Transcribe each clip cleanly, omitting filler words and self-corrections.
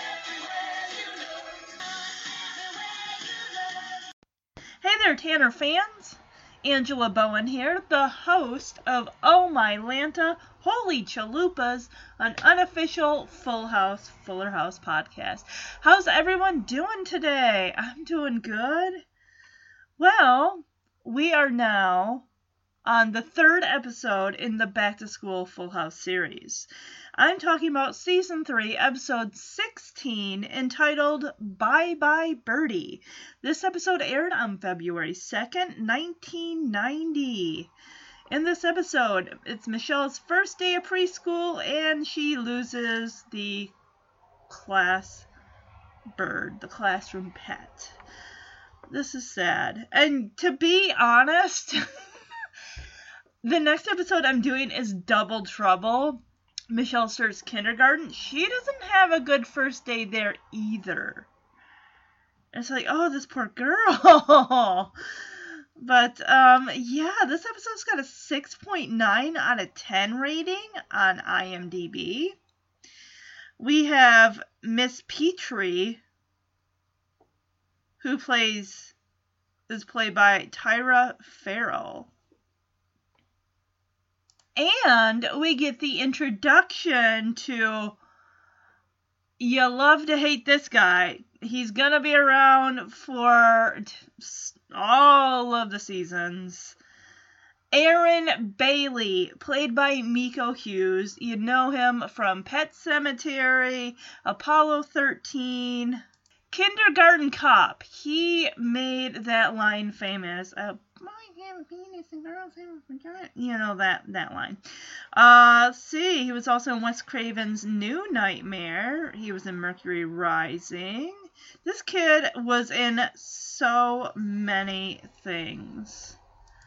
Everywhere you look. Hey there, Tanner fans! Angela Bowen here, the host of Oh My Lanta, Holy Chalupas, an unofficial Full House, Fuller House podcast. How's everyone doing today? I'm doing good. Well, we are now on the third episode in the Back to School Full House series. I'm talking about Season 3, Episode 16, entitled Bye Bye Birdie. This episode aired on February 2nd, 1990. In this episode, it's Michelle's first day of preschool, and she loses the class bird, the classroom pet. This is sad. And to be honest, the next episode I'm doing is Double Trouble. Michelle starts kindergarten. She doesn't have a good first day there either. It's like, oh, this poor girl. But, yeah, this episode's got a 6.9 out of 10 rating on IMDb. We have Miss Petrie, who is played by Tyra Farrell. And we get the introduction to, you love to hate this guy. He's going to be around for all of the seasons. Aaron Bailey, played by Miko Hughes. You know him from Pet Sematary, Apollo 13, Kindergarten Cop. He made that line famous. You know that line. See, he was also in Wes Craven's New Nightmare. He was in Mercury Rising. This kid was in so many things.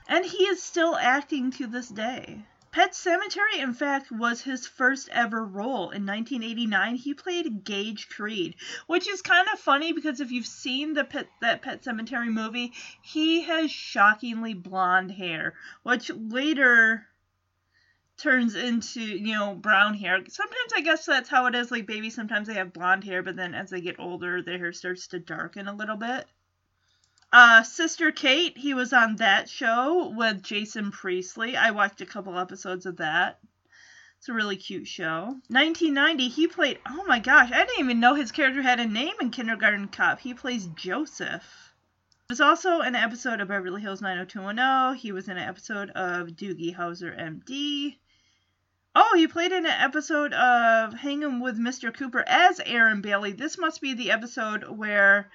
And he is still acting to this day. Pet Sematary, in fact, was his first ever role. In 1989, he played Gage Creed, which is kind of funny because if you've seen that Pet Sematary movie, he has shockingly blonde hair, which later turns into, brown hair. Sometimes I guess that's how it is. Like babies, sometimes they have blonde hair, but then as they get older, their hair starts to darken a little bit. Sister Kate, he was on that show with Jason Priestley. I watched a couple episodes of that. It's a really cute show. 1990, he played, oh my gosh, I didn't even know his character had a name in Kindergarten Cop. He plays Joseph. He was also in an episode of Beverly Hills 90210. He was in an episode of Doogie Howser, M.D. Oh, he played in an episode of Hangin' with Mr. Cooper as Aaron Bailey. This must be the episode where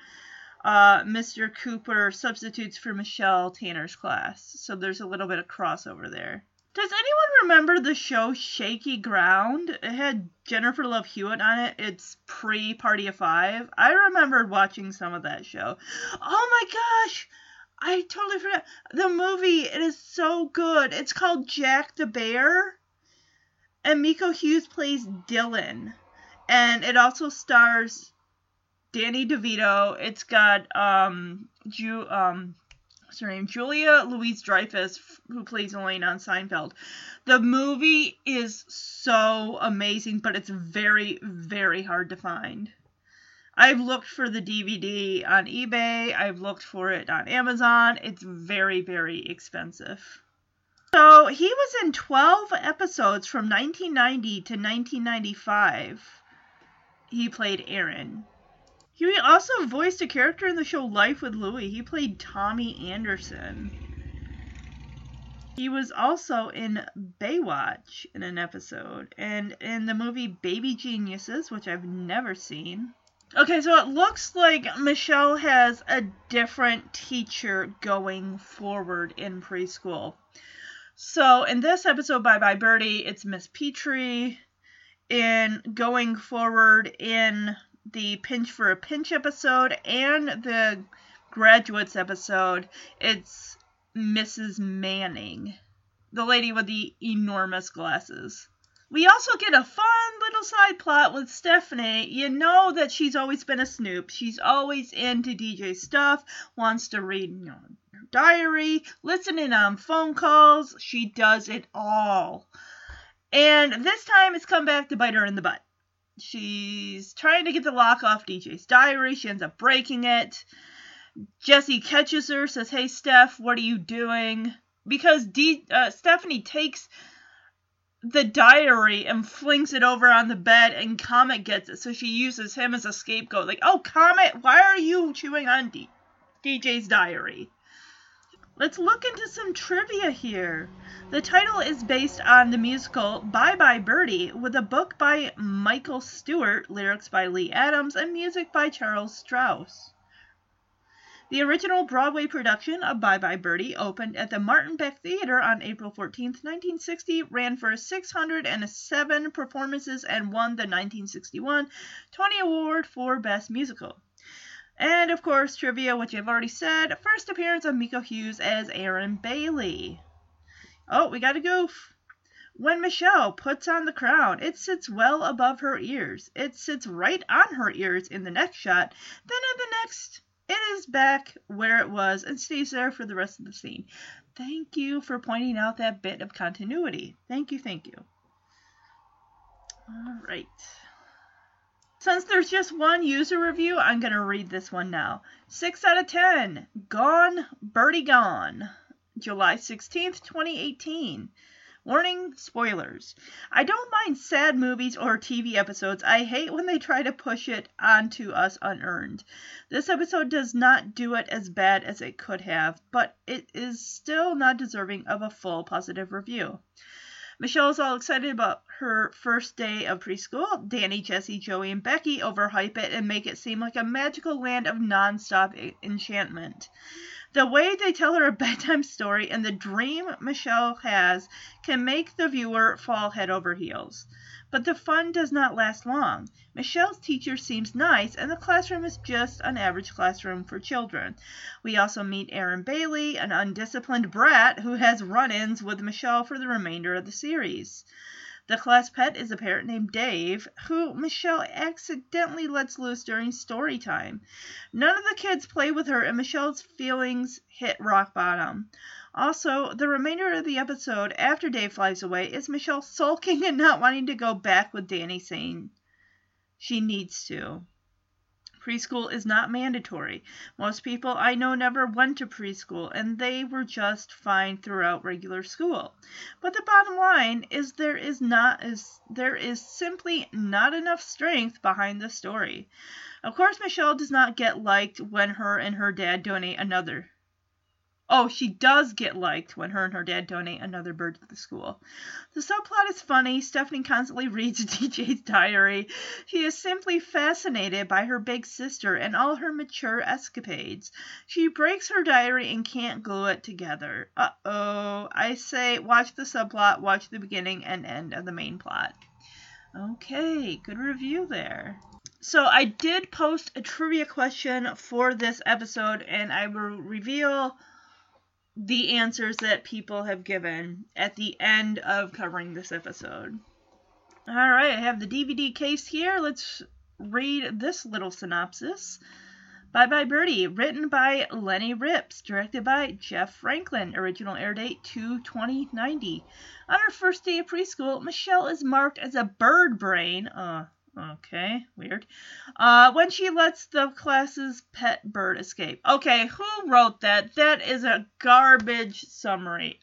Mr. Cooper substitutes for Michelle Tanner's class. So there's a little bit of crossover there. Does anyone remember the show Shaky Ground? It had Jennifer Love Hewitt on it. It's pre-Party of Five. I remembered watching some of that show. Oh my gosh! I totally forgot. The movie, it is so good. It's called Jack the Bear. And Miko Hughes plays Dylan. And it also stars Danny DeVito. It's got what's her name? Julia Louise-Dreyfus, who plays Elaine on Seinfeld. The movie is so amazing, but it's very, very hard to find. I've looked for the DVD on eBay. I've looked for it on Amazon. It's very, very expensive. So he was in 12 episodes from 1990 to 1995. He played Aaron. He also voiced a character in the show Life with Louie. He played Tommy Anderson. He was also in Baywatch in an episode. And in the movie Baby Geniuses, which I've never seen. Okay, so it looks like Michelle has a different teacher going forward in preschool. So in this episode, Bye Bye Birdie, it's Miss Petrie. In going forward in the Pinch for a Pinch episode and the Graduates episode, it's Mrs. Manning, the lady with the enormous glasses. We also get a fun little side plot with Stephanie. You know that she's always been a snoop. She's always into DJ stuff, wants to read her diary, listen in on phone calls. She does it all. And this time it's come back to bite her in the butt. She's trying to get the lock off DJ's diary. She ends up breaking it. Jesse catches her, says, "Hey, Steph, what are you doing?" Because Stephanie takes the diary and flings it over on the bed, and Comet gets it, so she uses him as a scapegoat. Like, "Oh, Comet, why are you chewing on DJ's diary?" Let's look into some trivia here. The title is based on the musical Bye Bye Birdie, with a book by Michael Stewart, lyrics by Lee Adams, and music by Charles Strouse. The original Broadway production of Bye Bye Birdie opened at the Martin Beck Theater on April 14, 1960, ran for 607 performances, and won the 1961 Tony Award for Best Musical. And, of course, trivia, which I've already said, first appearance of Miko Hughes as Aaron Bailey. Oh, we got a goof. When Michelle puts on the crown, it sits well above her ears. It sits right on her ears in the next shot, then in the next... it is back where it was and stays there for the rest of the scene. Thank you for pointing out that bit of continuity. Thank you. All right. Since there's just one user review, I'm going to read this one now. 6 out of 10. Gone, Birdie Gone. July 16th, 2018. Warning, spoilers. I don't mind sad movies or TV episodes. I hate when they try to push it onto us unearned. This episode does not do it as bad as it could have, but it is still not deserving of a full positive review. Michelle is all excited about her first day of preschool. Danny, Jesse, Joey, and Becky overhype it and make it seem like a magical land of nonstop enchantment. The way they tell her a bedtime story and the dream Michelle has can make the viewer fall head over heels. But the fun does not last long. Michelle's teacher seems nice, and the classroom is just an average classroom for children. We also meet Aaron Bailey, an undisciplined brat who has run-ins with Michelle for the remainder of the series. The class pet is a parrot named Dave, who Michelle accidentally lets loose during story time. None of the kids play with her, and Michelle's feelings hit rock bottom. Also, the remainder of the episode, after Dave flies away, is Michelle sulking and not wanting to go back with Danny, saying she needs to. Preschool is not mandatory. Most people I know never went to preschool, and they were just fine throughout regular school. But the bottom line is there is simply not enough strength behind the story. Of course, Michelle does not get liked when her and her dad donate another. Oh, she does get liked when her and her dad donate another bird to the school. The subplot is funny. Stephanie constantly reads DJ's diary. She is simply fascinated by her big sister and all her mature escapades. She breaks her diary and can't glue it together. Uh-oh. I say watch the subplot, watch the beginning and end of the main plot. Okay, good review there. So I did post a trivia question for this episode, and I will reveal the answers that people have given at the end of covering this episode. All right, I have the DVD case here. Let's read this little synopsis. Bye Bye Birdie, written by Lenny Rips, directed by Jeff Franklin, original air date 2/20/90. On her first day of preschool, Michelle is marked as a bird brain. Okay, weird. When she lets the class's pet bird escape. Okay, who wrote that? That is a garbage summary.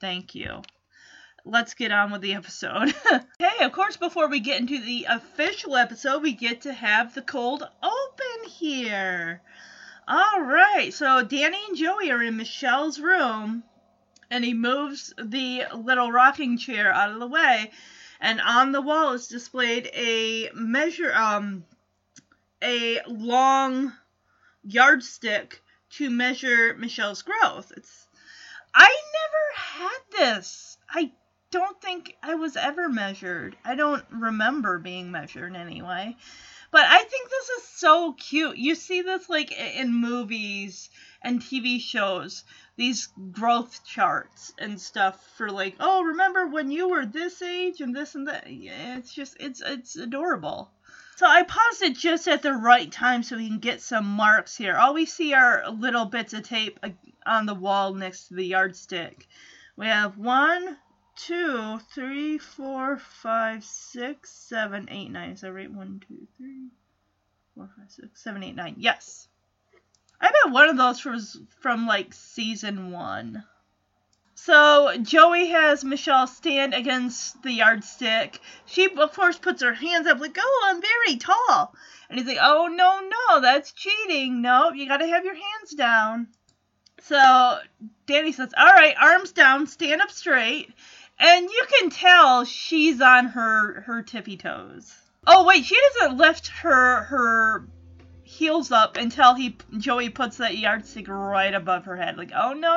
Thank you. Let's get on with the episode. Okay, of course, before we get into the official episode, we get to have the cold open here. All right, so Danny and Joey are in Michelle's room, and he moves the little rocking chair out of the way. And on the wall is displayed a long yardstick to measure Michelle's growth. I never had this. I don't think I was ever measured. I don't remember being measured anyway. But I think this is so cute. You see this like in movies and TV shows, these growth charts and stuff for like, oh, remember when you were this age and this and that. It's just, it's adorable. So I paused it just at the right time so we can get some marks here. All we see are little bits of tape on the wall next to the yardstick. We have 1, 2, 3, 4, 5, 6, 7, 8, 9. Is that right? 1, 2, 3, 4, 5, 6, 7, 8, 9. Yes. I bet one of those was from like season 1. So Joey has Michelle stand against the yardstick. She, of course, puts her hands up like, oh, I'm very tall. And he's like, oh, no, that's cheating. No, you got to have your hands down. So Danny says, all right, arms down, stand up straight. And you can tell she's on her tippy toes. Oh, wait, she doesn't lift her heels up until Joey puts that yardstick right above her head. Like, oh, no.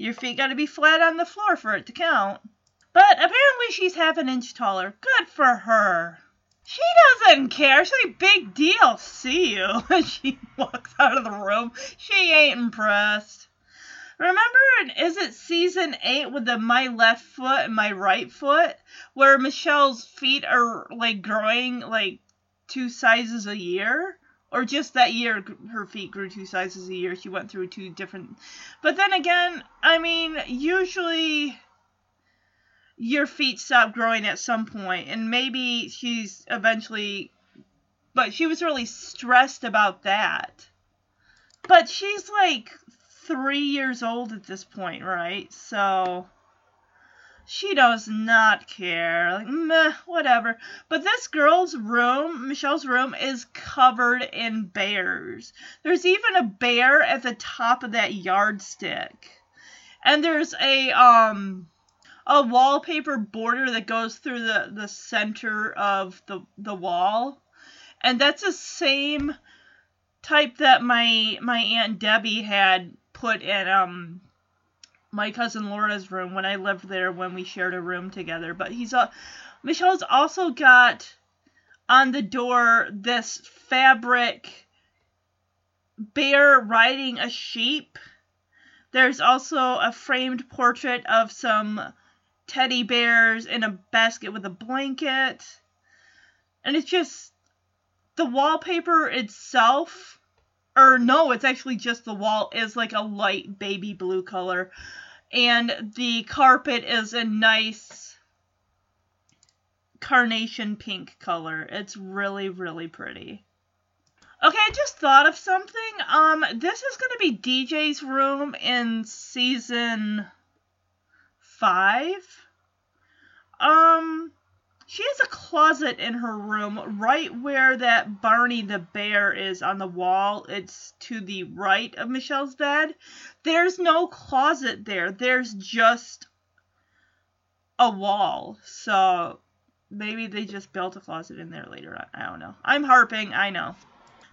Your feet got to be flat on the floor for it to count. But apparently she's half an inch taller. Good for her. She doesn't care. She's like, big deal. See you. And she walks out of the room. She ain't impressed. Remember, is it season 8 with the my left foot and my right foot, where Michelle's feet are like growing like 2 sizes a year, or just that year her feet grew 2 sizes a year? She went through 2 different. But then again, I mean, usually your feet stop growing at some point, and maybe she's eventually. But she was really stressed about that. But she's like 3 years old at this point, right? So she does not care. Like, meh, whatever. But this girl's room, Michelle's room, is covered in bears. There's even a bear at the top of that yardstick. And there's a wallpaper border that goes through the center of the wall. And that's the same type that my Aunt Debbie had put in my cousin Laura's room when I lived there, when we shared a room together. But Michelle's also got on the door this fabric bear riding a sheep. There's also a framed portrait of some teddy bears in a basket with a blanket. And it's just the wallpaper itself. Or no, it's actually just the wall is like a light baby blue color. And the carpet is a nice carnation pink color. It's really, really pretty. Okay, I just thought of something. This is going to be DJ's room in season 5. She has a closet in her room right where that Barney the Bear is on the wall. It's to the right of Michelle's bed. There's no closet there. There's just a wall. So maybe they just built a closet in there later on. I don't know. I'm harping. I know.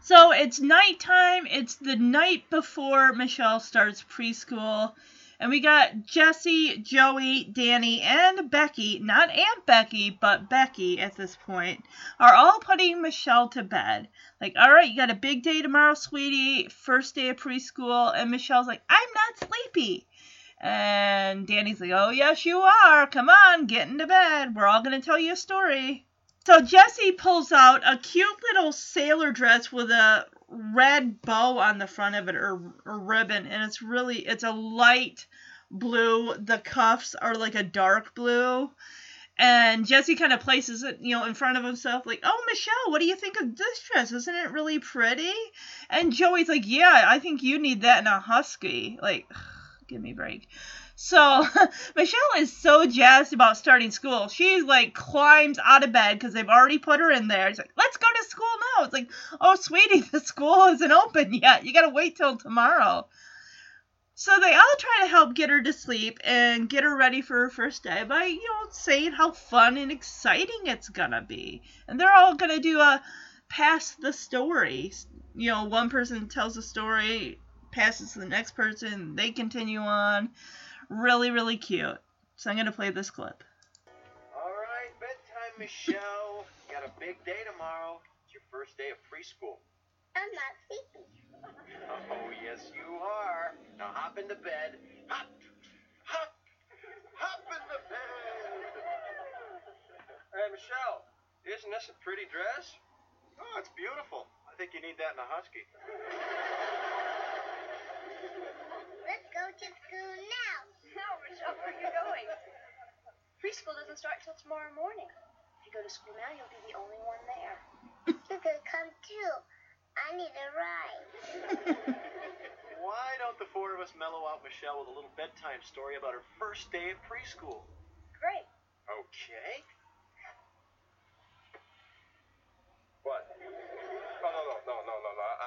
So it's nighttime. It's the night before Michelle starts preschool. And we got Jesse, Joey, Danny, and Becky, not Aunt Becky, but Becky at this point, are all putting Michelle to bed. Like, all right, you got a big day tomorrow, sweetie, first day of preschool. And Michelle's like, I'm not sleepy. And Danny's like, oh, yes, you are. Come on, get into bed. We're all going to tell you a story. So Jesse pulls out a cute little sailor dress with a red bow on the front of it, or ribbon, and it's a light blue. The cuffs are like a dark blue, and Jesse kind of places it, in front of himself, like, oh, Michelle, what do you think of this dress? Isn't it really pretty? And Joey's like, yeah, I think you need that in a husky. Like, ugh, give me a break. So Michelle is so jazzed about starting school. She's like climbs out of bed because they've already put her in there. She's like, let's go to school now. It's like, oh, sweetie, the school isn't open yet. You got to wait till tomorrow. So they all try to help get her to sleep and get her ready for her first day by, saying how fun and exciting it's going to be. And they're all going to do a pass the story. One person tells a story, passes to the next person, they continue on. Really, really cute. So I'm going to play this clip. All right, bedtime, Michelle. You got a big day tomorrow. your first day of preschool. I'm not sleepy. Oh, yes, you are. Now hop into bed. Hop, hop, hop in the bed. Hey, Michelle, isn't this a pretty dress? Oh, it's beautiful. I think you need that in a husky. Let's go to school now. No, Michelle, where are you going? Preschool doesn't start till tomorrow morning. If you go to school now, you'll be the only one there. You can come too. I need a ride. Why don't the four of us mellow out Michelle with a little bedtime story about her first day of preschool? Great. Okay. What? Oh, no.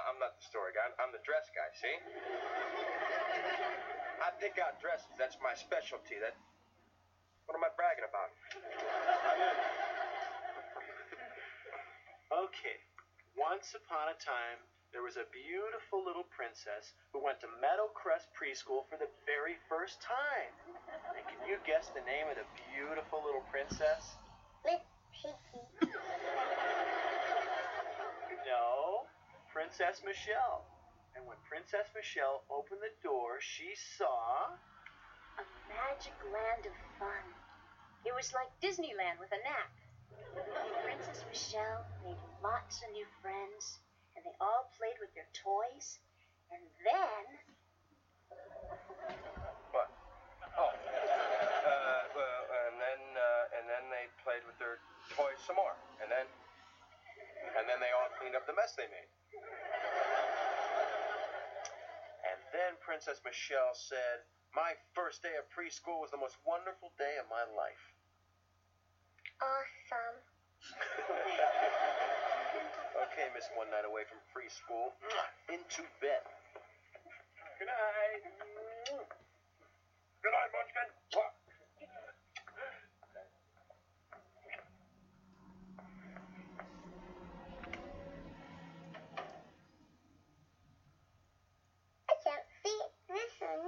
I'm not the story guy. I'm the dress guy, see? I pick out dresses. That's my specialty. What am I bragging about? Okay. Once upon a time, there was a beautiful little princess who went to Meadowcrest Preschool for the very first time. And can you guess the name of the beautiful little princess? Miss Piggy. No, Princess Michelle. And when Princess Michelle opened the door, she saw a magic land of fun. It was like Disneyland with a nap. Princess Michelle made lots of new friends, and they all played with their toys. And then... What? Oh. And then they played with their toys some more. And then they all cleaned up the mess they made. And then Princess Michelle said, "My first day of preschool was the most wonderful day of my life." Awesome. Okay, Miss One Night Away from Free School. Into bed. Good night. Good night, Munchkin. I can't see this or not.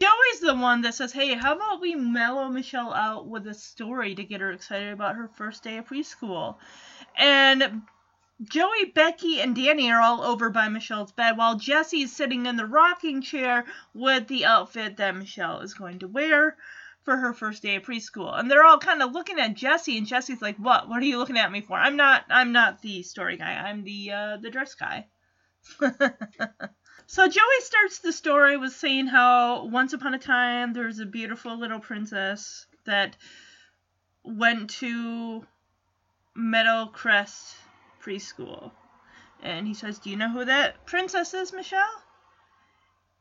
Joey's the one that says, hey, how about we mellow Michelle out with a story to get her excited about her first day of preschool? And Joey, Becky, and Danny are all over by Michelle's bed, while Jesse's sitting in the rocking chair with the outfit that Michelle is going to wear for her first day of preschool. And they're all kind of looking at Jesse, and Jesse's like, what? What are you looking at me for? I'm not the story guy. I'm the dress guy. So Joey starts the story with saying how once upon a time there was a beautiful little princess that went to Meadowcrest Preschool. And he says, do you know who that princess is, Michelle?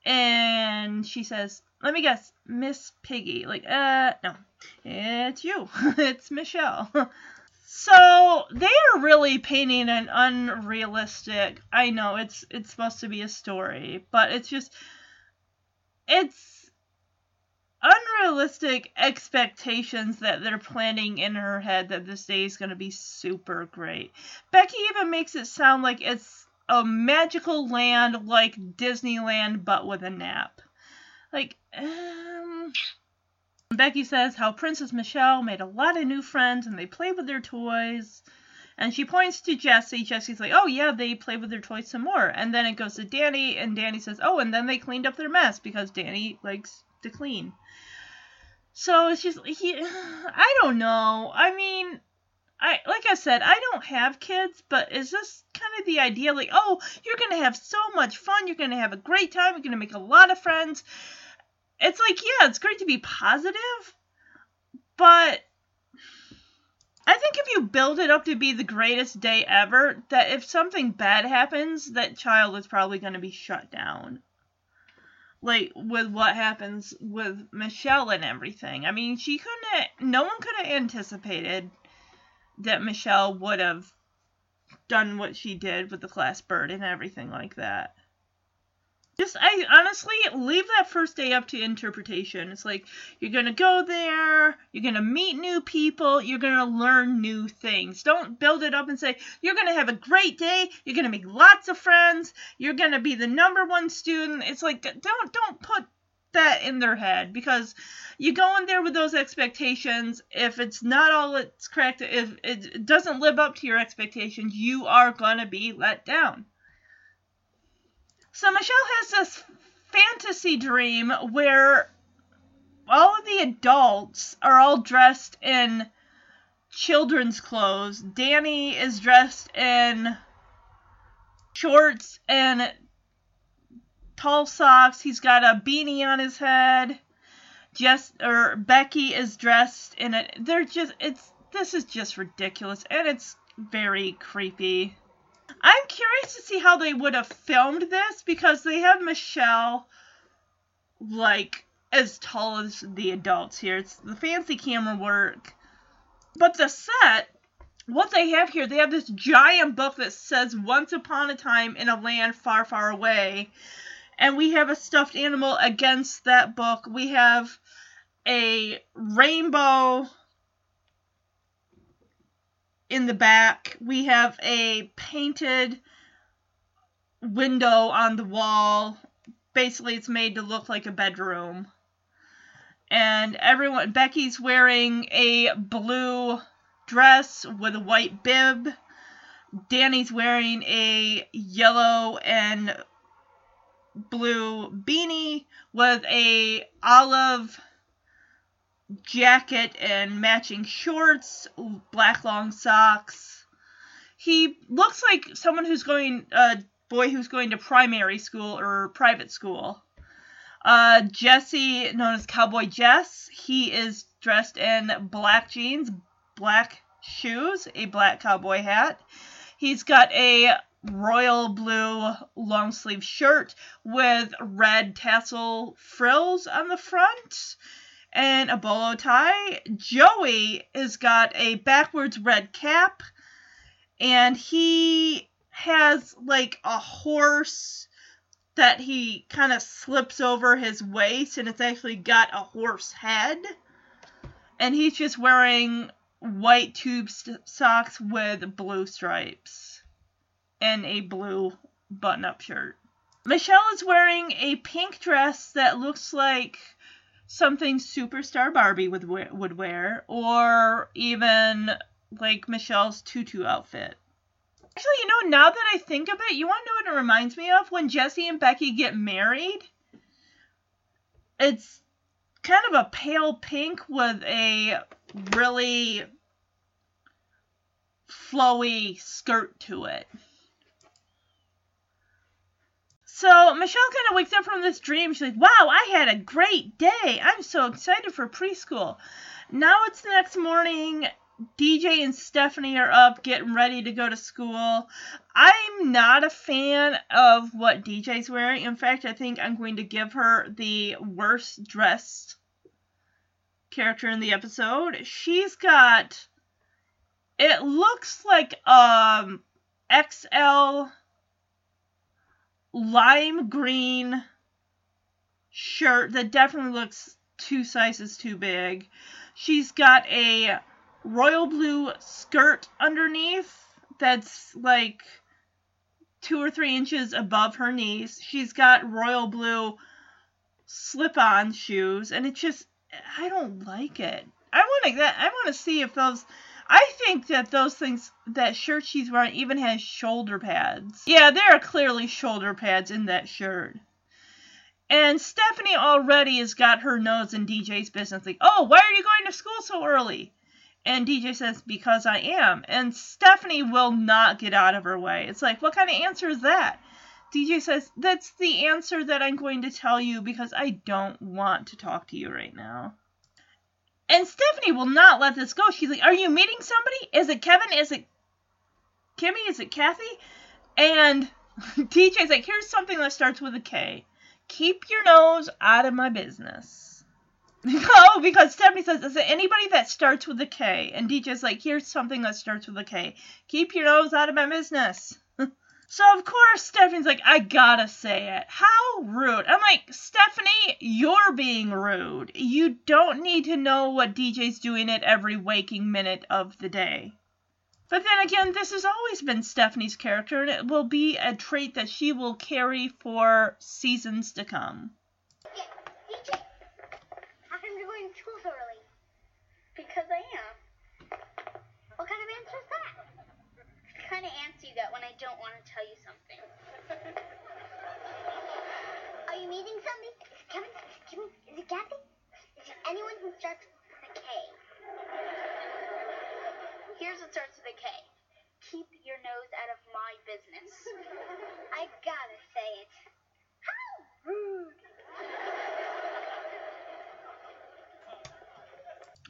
And she says, let me guess, Miss Piggy. Like, no, it's you. It's Michelle. So, they are really painting an unrealistic, I know, it's supposed to be a story, but it's just, it's unrealistic expectations that they're planning in her head that this day is going to be super great. Becky even makes it sound like it's a magical land like Disneyland, but with a nap. Like, Becky says how Princess Michelle made a lot of new friends and they played with their toys. And she points to Jesse. Jesse's like, oh yeah, they played with their toys some more. And then it goes to Danny, and Danny says, oh, and then they cleaned up their mess because Danny likes to clean. So it's just, I don't know. I mean, Like I said, I don't have kids, but it's just kind of the idea like, oh, you're going to have so much fun. You're going to have a great time. You're going to make a lot of friends. It's like, yeah, it's great to be positive, but I think if you build it up to be the greatest day ever, that if something bad happens, that child is probably going to be shut down. Like, with what happens with Michelle and everything. I mean, no one could have anticipated that Michelle would have done what she did with the class bird and everything like that. I honestly leave that first day up to interpretation. It's like, you're going to go there, you're going to meet new people, you're going to learn new things. Don't build it up and say, you're going to have a great day, you're going to make lots of friends, you're going to be the number one student. It's like, don't put that in their head, because you go in there with those expectations. If it's not all it's cracked, if it doesn't live up to your expectations, you are going to be let down. So Michelle has this fantasy dream where all of the adults are all dressed in children's clothes. Danny is dressed in shorts and tall socks. He's got a beanie on his head. Becky is dressed in it. This is just ridiculous, and it's very creepy. I'm curious to see how they would have filmed this, because they have Michelle, like, as tall as the adults here. It's the fancy camera work. But the set, what they have here, they have this giant book that says, "Once upon a time in a land far, far away." And we have a stuffed animal against that book. We have a rainbow in the back. We have a painted window on the wall. Basically, it's made to look like a bedroom. And Becky's wearing a blue dress with a white bib. Danny's wearing a yellow and blue beanie with a olive jacket and matching shorts, black long socks. He looks like someone who's a boy who's going to primary school or private school. Jesse, known as Cowboy Jess, he is dressed in black jeans, black shoes, a black cowboy hat. He's got a royal blue long sleeve shirt with red tassel frills on the front and a bolo tie. Joey has got a backwards red cap, and he has like a horse that he kind of slips over his waist, and it's actually got a horse head. And he's just wearing white tube socks with blue stripes and a blue button-up shirt. Michelle is wearing a pink dress that looks like something Superstar Barbie would wear, or even like Michelle's tutu outfit. Actually, now that I think of it, you want to know what it reminds me of? When Jesse and Becky get married, it's kind of a pale pink with a really flowy skirt to it. So Michelle kind of wakes up from this dream. She's like, wow, I had a great day. I'm so excited for preschool. Now it's the next morning. DJ and Stephanie are up getting ready to go to school. I'm not a fan of what DJ's wearing. In fact, I think I'm going to give her the worst dressed character in the episode. She's got, it looks like XL lime green shirt that definitely looks two sizes too big. She's got a royal blue skirt underneath that's like 2 or 3 inches above her knees. She's got royal blue slip-on shoes, and I don't like it. I want to see if I think that those things, that shirt she's wearing even has shoulder pads. Yeah, there are clearly shoulder pads in that shirt. And Stephanie already has got her nose in DJ's business. Like, oh, why are you going to school so early? And DJ says, because I am. And Stephanie will not get out of her way. It's like, what kind of answer is that? DJ says, that's the answer that I'm going to tell you because I don't want to talk to you right now. And Stephanie will not let this go. She's like, are you meeting somebody? Is it Kevin? Is it Kimmy? Is it Kathy? And DJ's like, here's something that starts with a K. Keep your nose out of my business. No, because Stephanie says, is it anybody that starts with a K? And DJ's like, here's something that starts with a K. Keep your nose out of my business. So, of course, Stephanie's like, I gotta say it. How rude. I'm like, Stephanie, you're being rude. You don't need to know what DJ's doing at every waking minute of the day. But then again, this has always been Stephanie's character, and it will be a trait that she will carry for seasons to come. Yeah, Gandhi? Kevin? Jimmy? Is it Kathy? Is it anyone who starts with a K? Here's what starts with a K. Keep your nose out of my business. I gotta say it. How rude.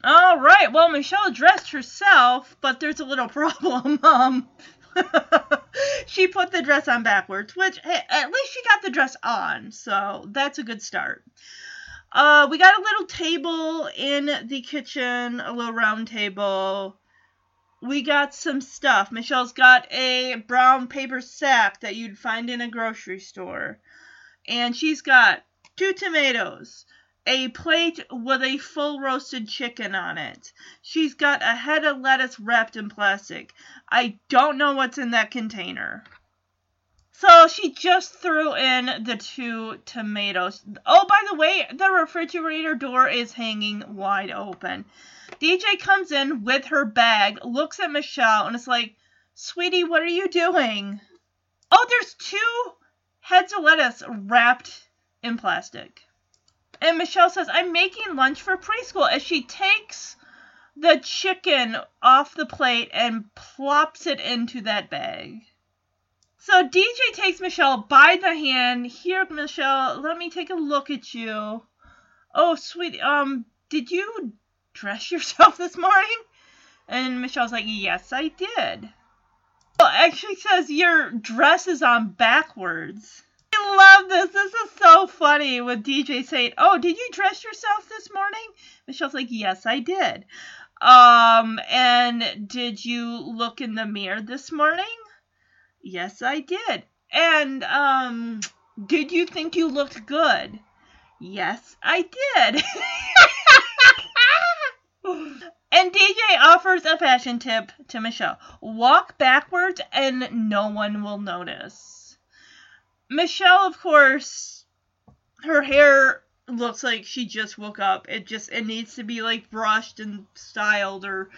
All right, well, Michelle dressed herself, but there's a little problem. She put the dress on backwards, which, hey, at least she got the dress on, so that's a good start. We got a little table in the kitchen, a little round table. We got some stuff. Michelle's got a brown paper sack that you'd find in a grocery store. And she's got 2 tomatoes, a plate with a full roasted chicken on it. She's got a head of lettuce wrapped in plastic. I don't know what's in that container. So she just threw in the 2 tomatoes. Oh, by the way, the refrigerator door is hanging wide open. DJ comes in with her bag, looks at Michelle, and is like, "Sweetie, what are you doing?" Oh, there's 2 heads of lettuce wrapped in plastic. And Michelle says, "I'm making lunch for preschool," as she takes the chicken off the plate and plops it into that bag. So DJ takes Michelle by the hand. "Here, Michelle, let me take a look at you. Oh, sweetie, did you dress yourself this morning?" And Michelle's like, "Yes, I did." Well, actually says, "Your dress is on backwards." I love this. This is so funny with DJ saying, "Oh, did you dress yourself this morning?" Michelle's like, "Yes, I did." And did you look in the mirror this morning?" "Yes, I did." And, did you think you looked good?" "Yes, I did." And DJ offers a fashion tip to Michelle. Walk backwards and no one will notice. Michelle, of course, her hair looks like she just woke up. It needs to be, like, brushed and styled, or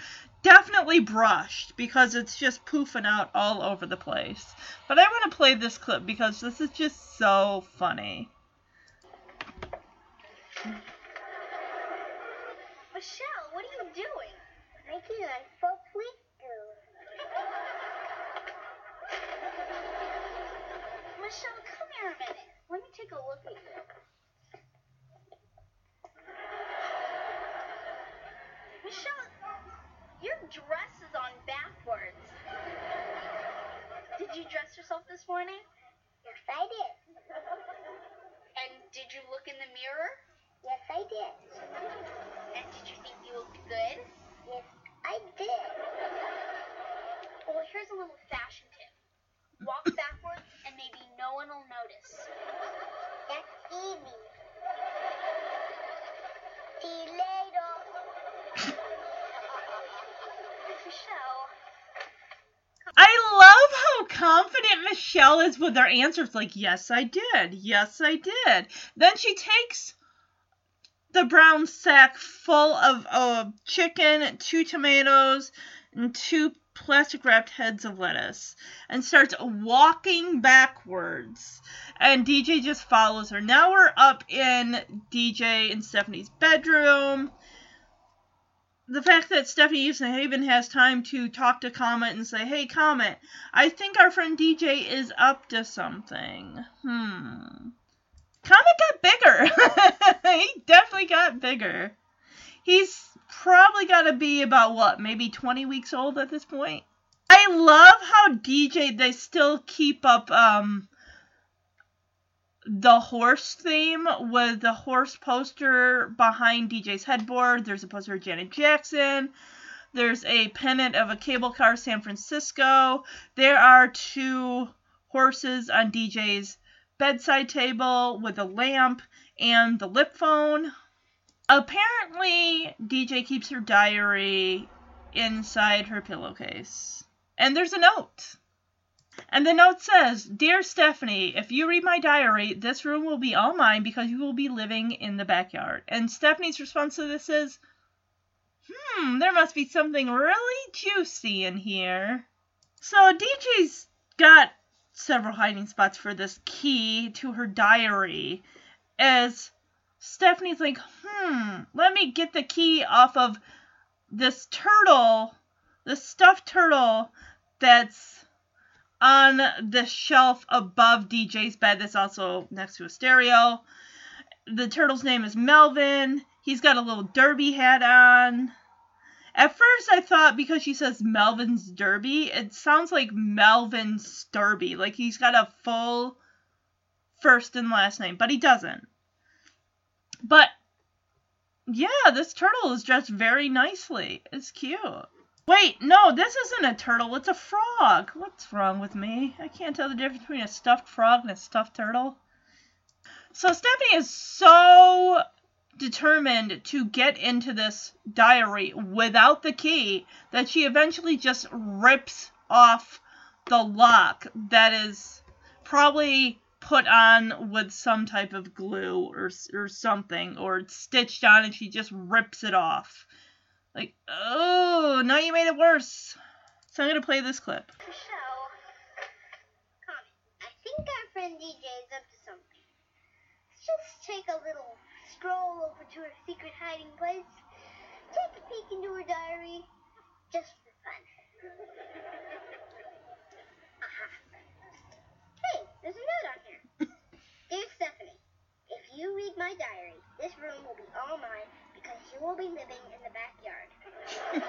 definitely brushed, because it's just poofing out all over the place. But I want to play this clip because this is just so funny. "Michelle, what are you doing?" "Making a folk do." "Michelle, come here a minute. Let me take a look at you." "Michelle, your dress is on backwards. Did you dress yourself this morning?" "Yes, I did." "And did you look in the mirror?" "Yes, I did." "And did you think you looked good?" "Yes, I did." Well, here's a little fashion tip. Walk backwards and maybe no one will notice. "That's easy." "See you later." Michelle. I love how confident Michelle is with her answers. Like, "Yes, I did. Yes, I did." Then she takes the brown sack full of chicken, 2 tomatoes, and 2 plastic wrapped heads of lettuce and starts walking backwards, and DJ just follows her. Now we're up in DJ and Stephanie's bedroom. The fact that Stephanie even has time to talk to Comet and say, "Hey, Comet, I think our friend DJ is up to something." Comet got bigger. He definitely got bigger. He's probably got to be about, what, maybe 20 weeks old at this point? I love how DJ, they still keep up the horse theme with the horse poster behind DJ's headboard. There's a poster of Janet Jackson. There's a pennant of a cable car, San Francisco. There are 2 horses on DJ's bedside table with a lamp and the lip phone. Apparently, DJ keeps her diary inside her pillowcase. And there's a note. And the note says, "Dear Stephanie, if you read my diary, this room will be all mine because you will be living in the backyard." And Stephanie's response to this is, "There must be something really juicy in here." So DJ's got several hiding spots for this key to her diary. as Stephanie's like, let me get the key off of this turtle, this stuffed turtle that's on the shelf above DJ's bed that's also next to a stereo. The turtle's name is Melvin. He's got a little derby hat on. At first I thought because she says Melvin's derby, it sounds like Melvin's derby. Like he's got a full first and last name, but he doesn't. But yeah, this turtle is dressed very nicely. It's cute. Wait, no, this isn't a turtle. It's a frog. What's wrong with me? I can't tell the difference between a stuffed frog and a stuffed turtle. So Stephanie is so determined to get into this diary without the key that she eventually just rips off the lock that is probably put on with some type of glue or something, or it's stitched on and she just rips it off. Like, oh, now you made it worse. So I'm going to play this clip. So, I think our friend DJ is up to something. Let's just take a little stroll over to her secret hiding place, take a peek into her diary, just for fun. Hey, there's a note on here. Dear Stephanie, if you read my diary, this room will be all mine because you will be living in the backyard. Ooh,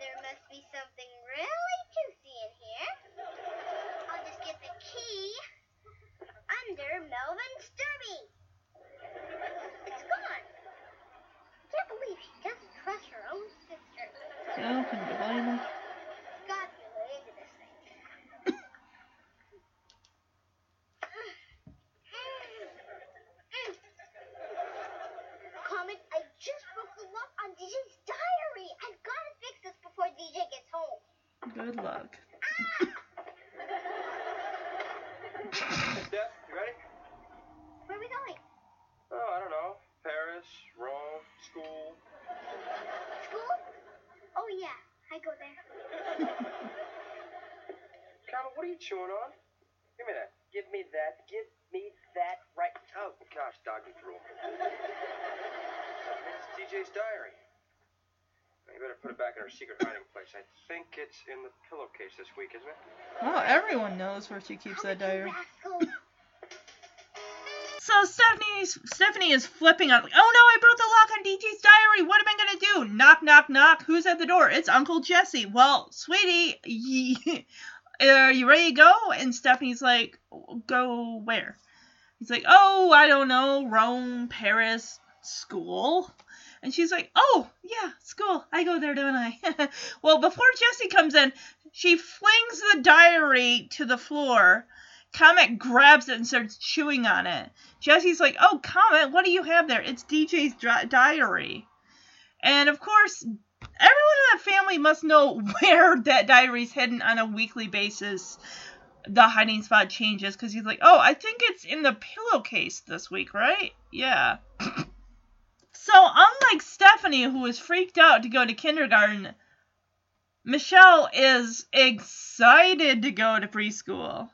there must be something really juicy in here. I'll just get the key under Melvin's derby. It's gone. Can't believe she doesn't trust her own sister. God, you lay into this thing. Comment, I just broke the lock on DJ's diary. I've got to fix this before DJ gets home. Good luck. Steph, you ready? Where are we going? Oh, I don't know. Paris, Rome, school. School? Oh, yeah. I go there. Carmen, what are you chewing on? Give me that. Give me that. Give me that right. Oh, gosh, doggy drool. It's DJ's diary. You better put it back in her secret hiding place. I think it's in the pillowcase this week, isn't it? Oh, everyone knows where she keeps that diary. So Stephanie is flipping out. Like, oh no, I broke the lock on DJ's diary. What am I going to do? Knock, knock, knock. Who's at the door? It's Uncle Jesse. Well, sweetie, are you ready to go? And Stephanie's like, go where? He's like, oh, I don't know. Rome, Paris, school. And she's like, oh, yeah, school. I go there, don't I? Well, before Jessie comes in, she flings the diary to the floor. Comet grabs it and starts chewing on it. Jessie's like, oh, Comet, what do you have there? It's DJ's diary. And, of course, everyone in that family must know where that diary's hidden on a weekly basis. The hiding spot changes because he's like, oh, I think it's in the pillowcase this week, right? Yeah. So, unlike Stephanie, who was freaked out to go to kindergarten, Michelle is excited to go to preschool.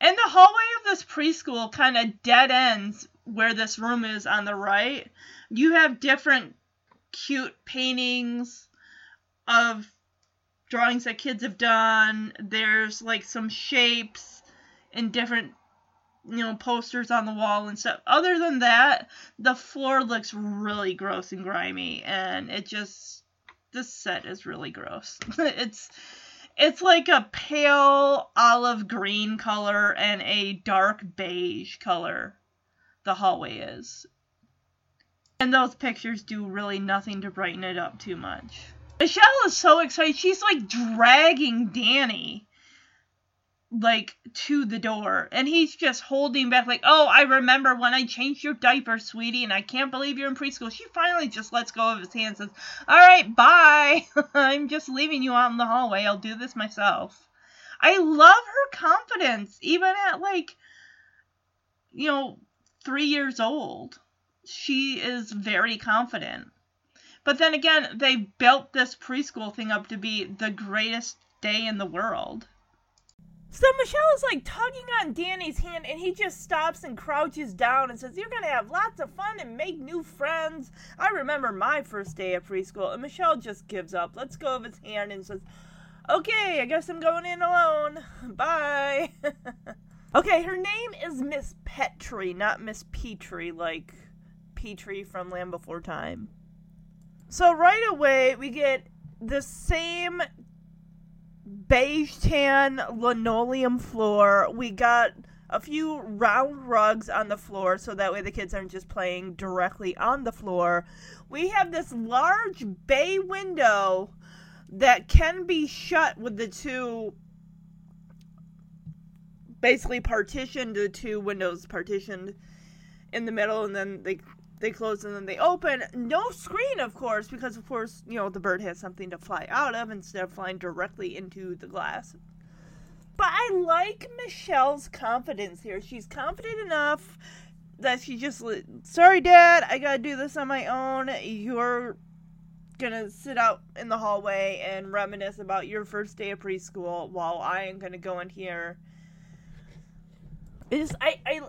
And the hallway of this preschool kind of dead ends where this room is on the right. You have different cute paintings of drawings that kids have done. There's, like, some shapes and different posters on the wall and stuff. Other than that, the floor looks really gross and grimy, and this set is really gross. It's like a pale olive green color and a dark beige color, the hallway is. And those pictures do really nothing to brighten it up too much. Michelle is so excited. She's like dragging Danny to the door, and he's just holding back, like, oh, I remember when I changed your diaper, sweetie, and I can't believe you're in preschool. She finally just lets go of his hand and says, all right, bye. I'm just leaving you out in the hallway. I'll do this myself. I love her confidence, even at 3 years old. She is very confident. But then again, they built this preschool thing up to be the greatest day in the world. So Michelle is like tugging on Danny's hand, and he just stops and crouches down and says, "You're going to have lots of fun and make new friends. I remember my first day at preschool." And Michelle just gives up, lets go of his hand, and says, "Okay, I guess I'm going in alone. Bye." Okay, her name is Miss Petrie, not Miss Petrie, like Petrie from Land Before Time. So right away, we get the same beige tan linoleum floor. We got a few round rugs on the floor so that way the kids aren't just playing directly on the floor. We have this large bay window that can be shut with the two, basically partitioned, the two windows partitioned in the middle, and then they close and then they open. No screen, of course, because, of course, you know, the bird has something to fly out of instead of flying directly into the glass. But I like Michelle's confidence here. She's confident enough that she just, "Sorry, Dad, I gotta do this on my own. You're gonna sit out in the hallway and reminisce about your first day of preschool while I am gonna go in here."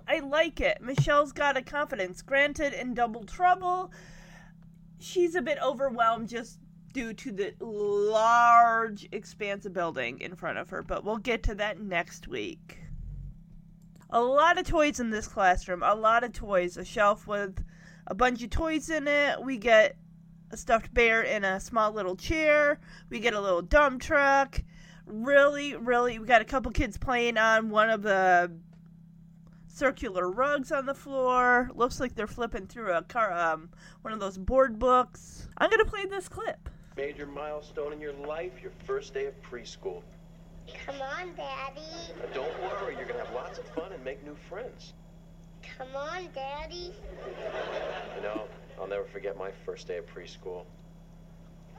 I like it. Michelle's got a confidence. Granted, in Double Trouble, she's a bit overwhelmed just due to the large expanse of building in front of her, but we'll get to that next week. A lot of toys in this classroom. A lot of toys. A shelf with a bunch of toys in it. We get a stuffed bear in a small little chair. We get a little dump truck. Really, we got a couple kids playing on one of the circular rugs on the floor. Looks like they're flipping through a car, one of those board books. I'm gonna play this clip. Major milestone in your life, your first day of preschool. Come on, Daddy. Now, don't worry, you're gonna have lots of fun and make new friends. Come on, Daddy. You know, I'll never forget my first day of preschool.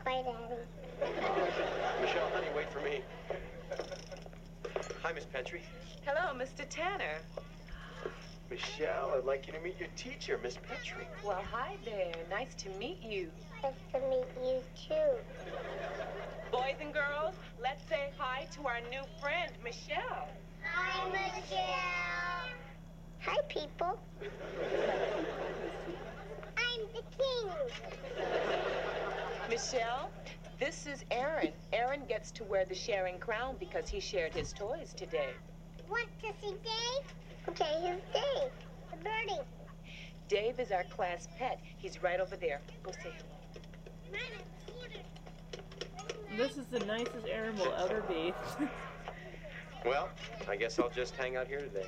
Bye, Daddy. Michelle, honey, wait for me. Hi, Miss Petrie. Hello, Mr. Tanner. Michelle, I'd like you to meet your teacher, Miss Petrie. Well, hi there. Nice to meet you. Nice to meet you, too. Boys and girls, let's say hi to our new friend, Michelle. Hi, Michelle. Hi, people. I'm the king. Michelle, this is Aaron. Aaron gets to wear the sharing crown because he shared his toys today. Want to see Dave? Okay, here's Dave, the birdie. Dave is our class pet. He's right over there. Go see him. This is the nicest Aaron will ever be. Well, I guess I'll just hang out here today.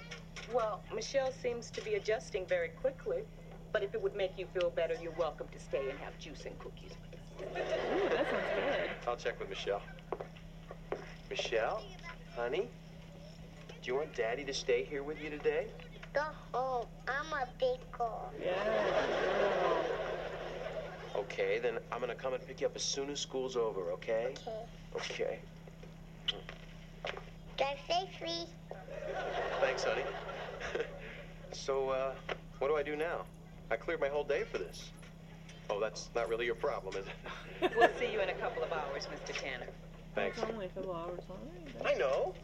Well, Michelle seems to be adjusting very quickly, but if it would make you feel better, you're welcome to stay and have juice and cookies with us. Ooh, that sounds good. I'll check with Michelle. Michelle, honey? Do you want Daddy to stay here with you today? Go home. I'm a big girl. Yeah. Okay, then I'm going to come and pick you up as soon as school's over, okay? Okay. Okay. Drive safely. Thanks, honey. So, what do I do now? I cleared my whole day for this. Oh, that's not really your problem, is it? We'll see you in a couple of hours, Mr. Tanner. Thanks. It's only a couple hours. I know.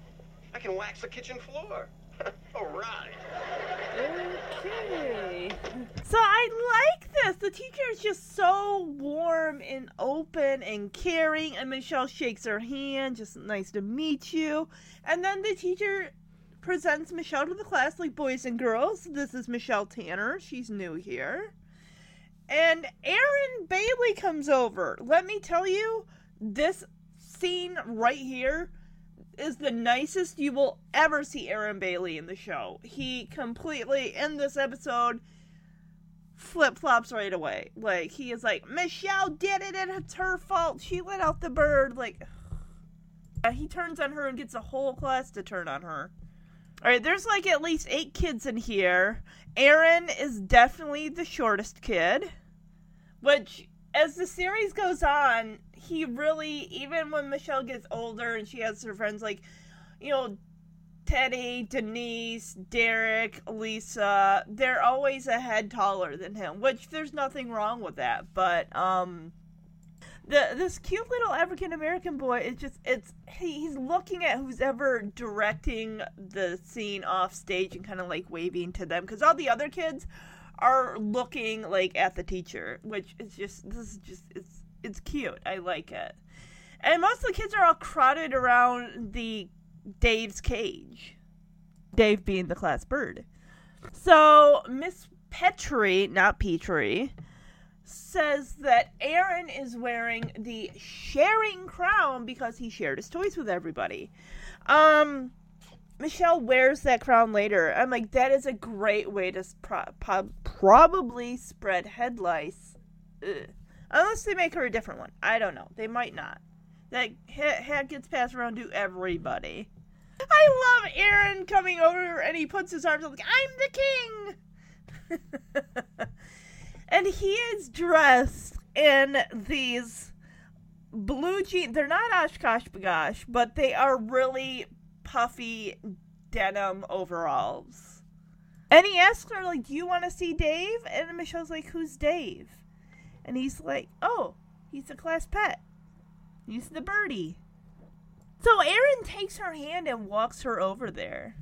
I can wax the kitchen floor. All right. Okay. So I like this. The teacher is just so warm and open and caring. And Michelle shakes her hand. Just nice to meet you. And then the teacher presents Michelle to the class, like, boys and girls, this is Michelle Tanner. She's new here. And Aaron Bailey comes over. Let me tell you, this scene right here is the nicest you will ever see Aaron Bailey in the show. He completely, in this episode, flip-flops right away. Like, he is like, Michelle did it and it's her fault. She let out the bird. Like, he turns on her and gets the whole class to turn on her. Alright, there's like at least 8 kids in here. Aaron is definitely the shortest kid. Which, as the series goes on, he really, even when Michelle gets older and she has her friends like, you know, Teddy, Denise, Derek, Lisa, they're always a head taller than him, which there's nothing wrong with that, but This cute little African-American boy is just, he's looking at who's ever directing the scene off stage and kind of like waving to them, because all the other kids are looking like at the teacher, which is just, it's cute. I like it. And most of the kids are all crowded around Dave's cage. Dave being the class bird. So Miss Petrie, not Petrie, says that Aaron is wearing the sharing crown because he shared his toys with everybody. Michelle wears that crown later. I'm like, that is a great way to probably spread head lice. Ugh. Unless they make her a different one. I don't know. They might not. That hat gets passed around to everybody. I love Aaron coming over and he puts his arms up like, I'm the king! And he is dressed in these blue jeans. They're not Oshkosh Bagosh, but they are really puffy denim overalls. And he asks her, like, do you want to see Dave? And Michelle's like, who's Dave? And he's like, oh, he's a class pet. He's the birdie. So Aaron takes her hand and walks her over there.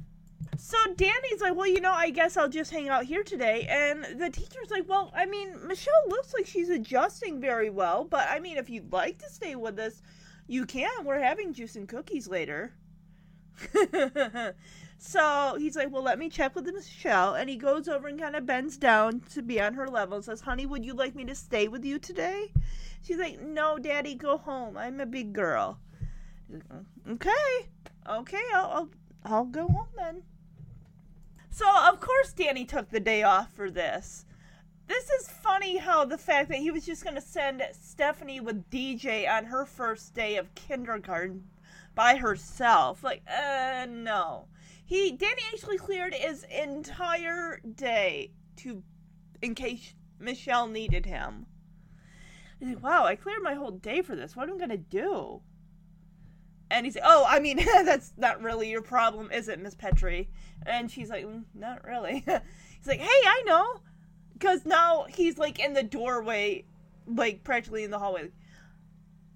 So Danny's like, well, I guess I'll just hang out here today. And the teacher's like, well, I mean, Michelle looks like she's adjusting very well. But, I mean, if you'd like to stay with us, you can. We're having juice and cookies later. So he's like, well, let me check with Michelle. And he goes over and kind of bends down to be on her level and says, honey, would you like me to stay with you today? She's like, no, Daddy, go home. I'm a big girl. Okay, I'll go home then. So, of course, Danny took the day off for this. This is funny how the fact that he was just going to send Stephanie with DJ on her first day of kindergarten by herself. Like, no. Danny actually cleared his entire day in case Michelle needed him. He's like, wow, I cleared my whole day for this. What am I going to do? And he's like, oh, I mean, that's not really your problem, is it, Miss Petrie? And she's like, not really. He's like, hey, I know. Because now he's, like, in the doorway, like, practically in the hallway. Like,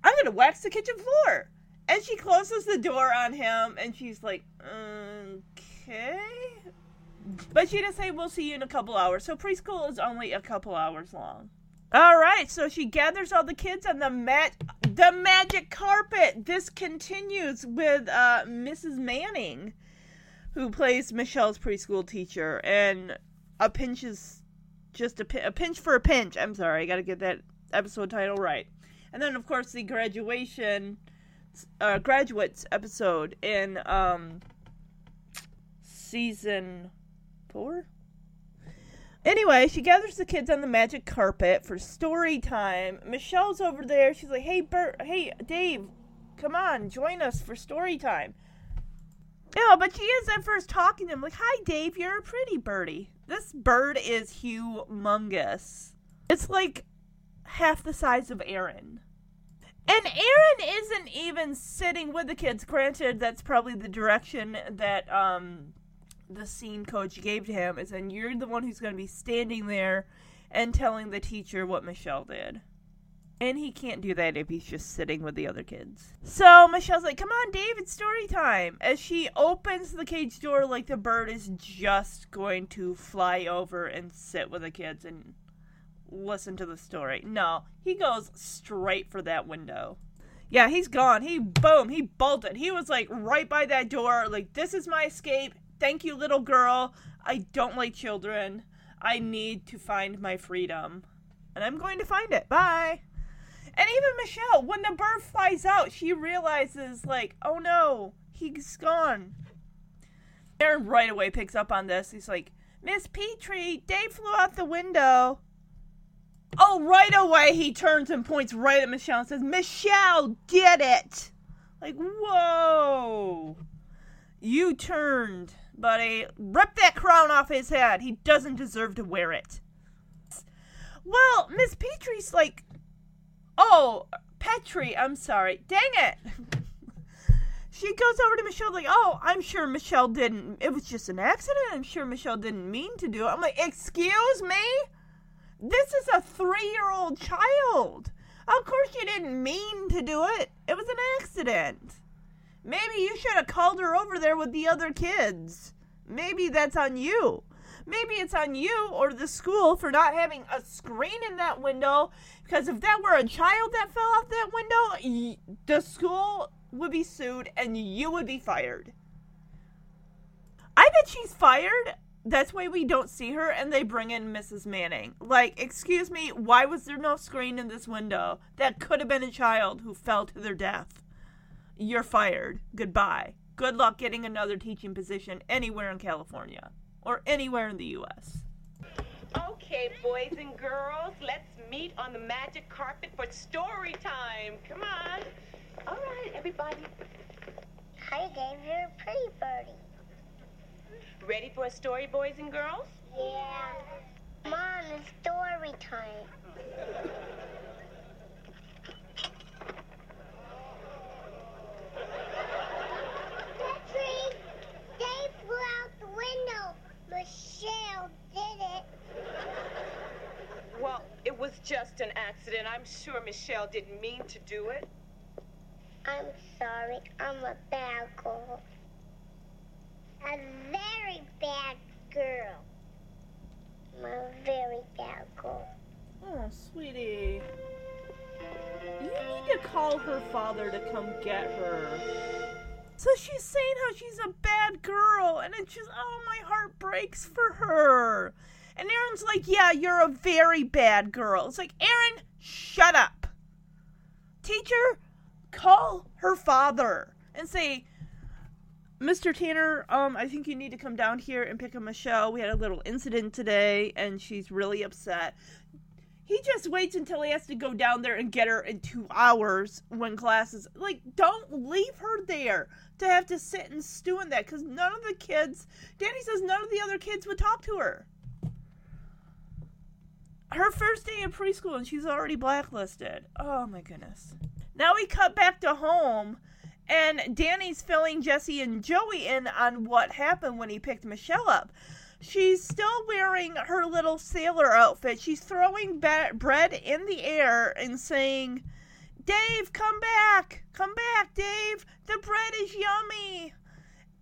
I'm going to wax the kitchen floor. And she closes the door on him, and she's like, okay. But she does say, we'll see you in a couple hours. So preschool is only a couple hours long. All right, so she gathers all the kids on the magic carpet. This continues with Mrs. Manning, who plays Michelle's preschool teacher, and a pinch is just a pinch for a pinch. I'm sorry, I got to get that episode title right. And then, of course, the graduates episode in season 4. Anyway, she gathers the kids on the magic carpet for story time. Michelle's over there. She's like, hey, Dave, come on, join us for story time. No, but she is at first talking to him like, hi, Dave, you're a pretty birdie. This bird is humongous. It's like half the size of Aaron. And Aaron isn't even sitting with the kids. Granted, that's probably the direction that, the scene coach gave to him, is then you're the one who's going to be standing there and telling the teacher what Michelle did. And he can't do that if he's just sitting with the other kids. So Michelle's like, come on, Dave, it's story time. As she opens the cage door, like the bird is just going to fly over and sit with the kids and listen to the story. No, he goes straight for that window. Yeah, he's gone. He bolted. He was like right by that door. Like, this is my escape. Thank you, little girl. I don't like children. I need to find my freedom. And I'm going to find it. Bye. And even Michelle, when the bird flies out, she realizes, like, oh no, he's gone. Aaron right away picks up on this. He's like, Miss Petrie, Dave flew out the window. Oh, right away he turns and points right at Michelle and says, Michelle did it. Like, whoa. You turned, buddy. Rip that crown off his head. He doesn't deserve to wear it. Well, Miss Petrie's like, oh, Petrie, I'm sorry. Dang it. She goes over to Michelle like, oh, I'm sure Michelle didn't. It was just an accident. I'm sure Michelle didn't mean to do it. I'm like, excuse me? This is a 3-year-old child. Of course you didn't mean to do it. It was an accident. Maybe you should have called her over there with the other kids. Maybe that's on you. Maybe it's on you or the school for not having a screen in that window, because if that were a child that fell off that window, the school would be sued and you would be fired. I bet she's fired. That's why we don't see her, and they bring in Mrs. Manning. Like, excuse me, why was there no screen in this window? That could have been a child who fell to their death. You're fired. Goodbye. Good luck getting another teaching position anywhere in California or anywhere in the U.S. Okay, boys and girls, let's meet on the magic carpet for story time. Come on. All right, everybody. I gave her a pretty birdie. Ready for a story, boys and girls? Yeah. Mom, it's story time. Michelle did it. Well, it was just an accident. I'm sure Michelle didn't mean to do it. I'm sorry. I'm a bad girl. A very bad girl. I'm a very bad girl. Oh, sweetie. You need to call her father to come get her. So she's saying how she's a bad girl, and it's just, oh, my heart breaks for her. And Aaron's like, yeah, you're a very bad girl. It's like, Aaron, shut up. Teacher, call her father and say, Mr. Tanner, I think you need to come down here and pick up Michelle. We had a little incident today, and she's really upset. He just waits until he has to go down there and get her in 2 hours when class is... Like, don't leave her there to have to sit and stew in that, because none of the kids... Danny says none of the other kids would talk to her. Her first day in preschool, and she's already blacklisted. Oh, my goodness. Now we cut back to home, and Danny's filling Jesse and Joey in on what happened when he picked Michelle up. She's still wearing her little sailor outfit. She's throwing bread in the air and saying, Dave, come back. Come back, Dave. The bread is yummy.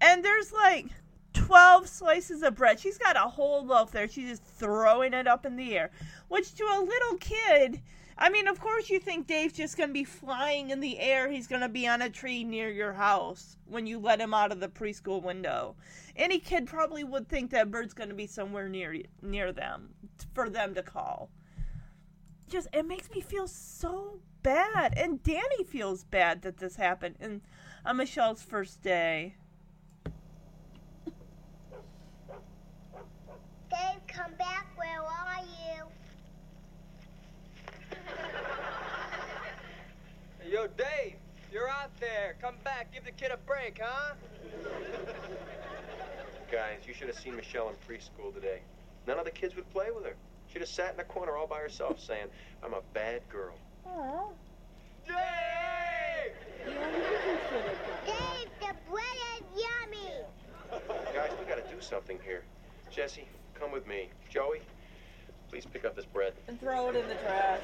And there's like 12 slices of bread. She's got a whole loaf there. She's just throwing it up in the air. Which to a little kid, I mean, of course you think Dave's just going to be flying in the air. He's going to be on a tree near your house when you let him out of the preschool window. Any kid probably would think that bird's going to be somewhere near them for them to call. Just, it makes me feel so bad. And Danny feels bad that this happened on Michelle's first day. Dave, come back. Where are you? Yo, Dave, you're out there. Come back. Give the kid a break, huh? Guys, you should have seen Michelle in preschool today. None of the kids would play with her. She'd have sat in a corner all by herself saying, I'm a bad girl. Aww. Dave! Dave, the bread is yummy. Guys, we got to do something here. Jesse, come with me. Joey, please pick up this bread. And throw it in the trash.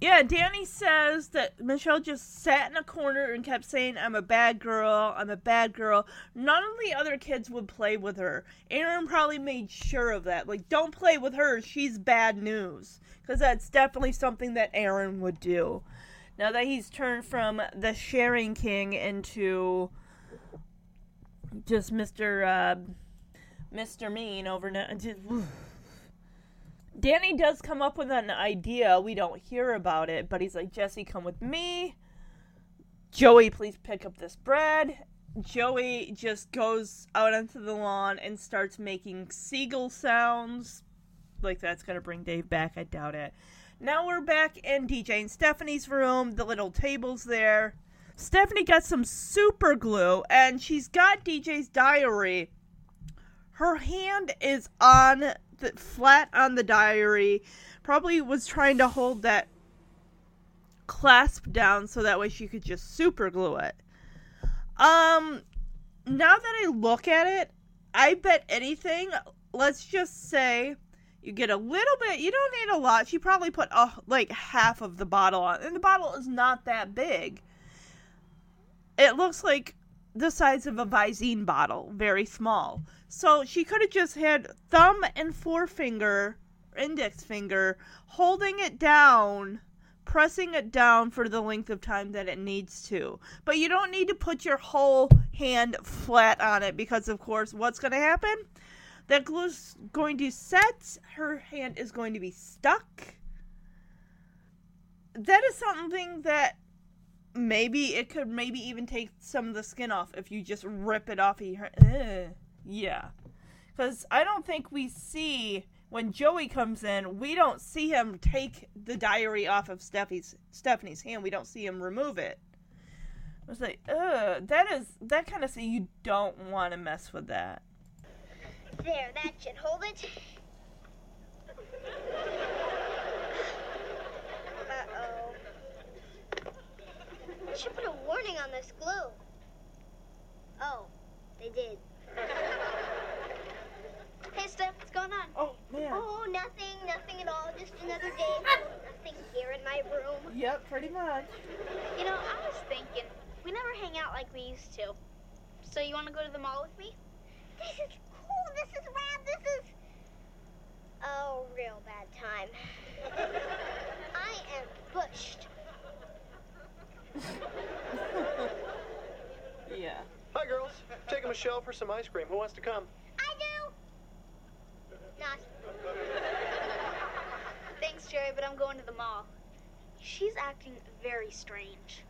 Yeah, Danny says that Michelle just sat in a corner and kept saying, I'm a bad girl, I'm a bad girl. None of the other kids would play with her. Aaron probably made sure of that. Like, don't play with her, she's bad news. Because that's definitely something that Aaron would do. Now that he's turned from the sharing king into just Mr. Mean overnight. Just, Danny does come up with an idea. We don't hear about it, but he's like, Jesse, come with me. Joey, please pick up this bread. Joey just goes out onto the lawn and starts making seagull sounds. Like, that's going to bring Dave back. I doubt it. Now we're back in DJ and Stephanie's room. The little table's there. Stephanie got some super glue, and she's got DJ's diary. Her hand is on... flat on the diary, probably was trying to hold that clasp down so that way she could just super glue it. now that I look at it, I bet anything, let's just say you get a little bit, you don't need a lot. She probably put like half of the bottle on, and the bottle is not that big. It looks like the size of a Visine bottle, very small. So she could have just had thumb and forefinger, index finger, holding it down, pressing it down for the length of time that it needs to. But you don't need to put your whole hand flat on it because, of course, what's going to happen? That glue's going to set. Her hand is going to be stuck. That is something that maybe it could maybe even take some of the skin off if you just rip it off of your hand. Yeah. Because I don't think we see, when Joey comes in, we don't see him take the diary off of Stephanie's hand. We don't see him remove it. I was like, that kind of thing, you don't want to mess with that. There, that should hold it. Uh-oh. I should put a warning on this glue. Oh, they did. Hey, Steph, what's going on? Oh, man. Oh, nothing at all. Just another day. Nothing here in my room. Yep, pretty much. You know, I was thinking, we never hang out like we used to. So you want to go to the mall with me? This is cool. This is rad. This is a real bad time. I am bushed. Yeah. Hi, girls. Taking Michelle for some ice cream. Who wants to come? I do. Not. Thanks, Jerry, but I'm going to the mall. She's acting very strange.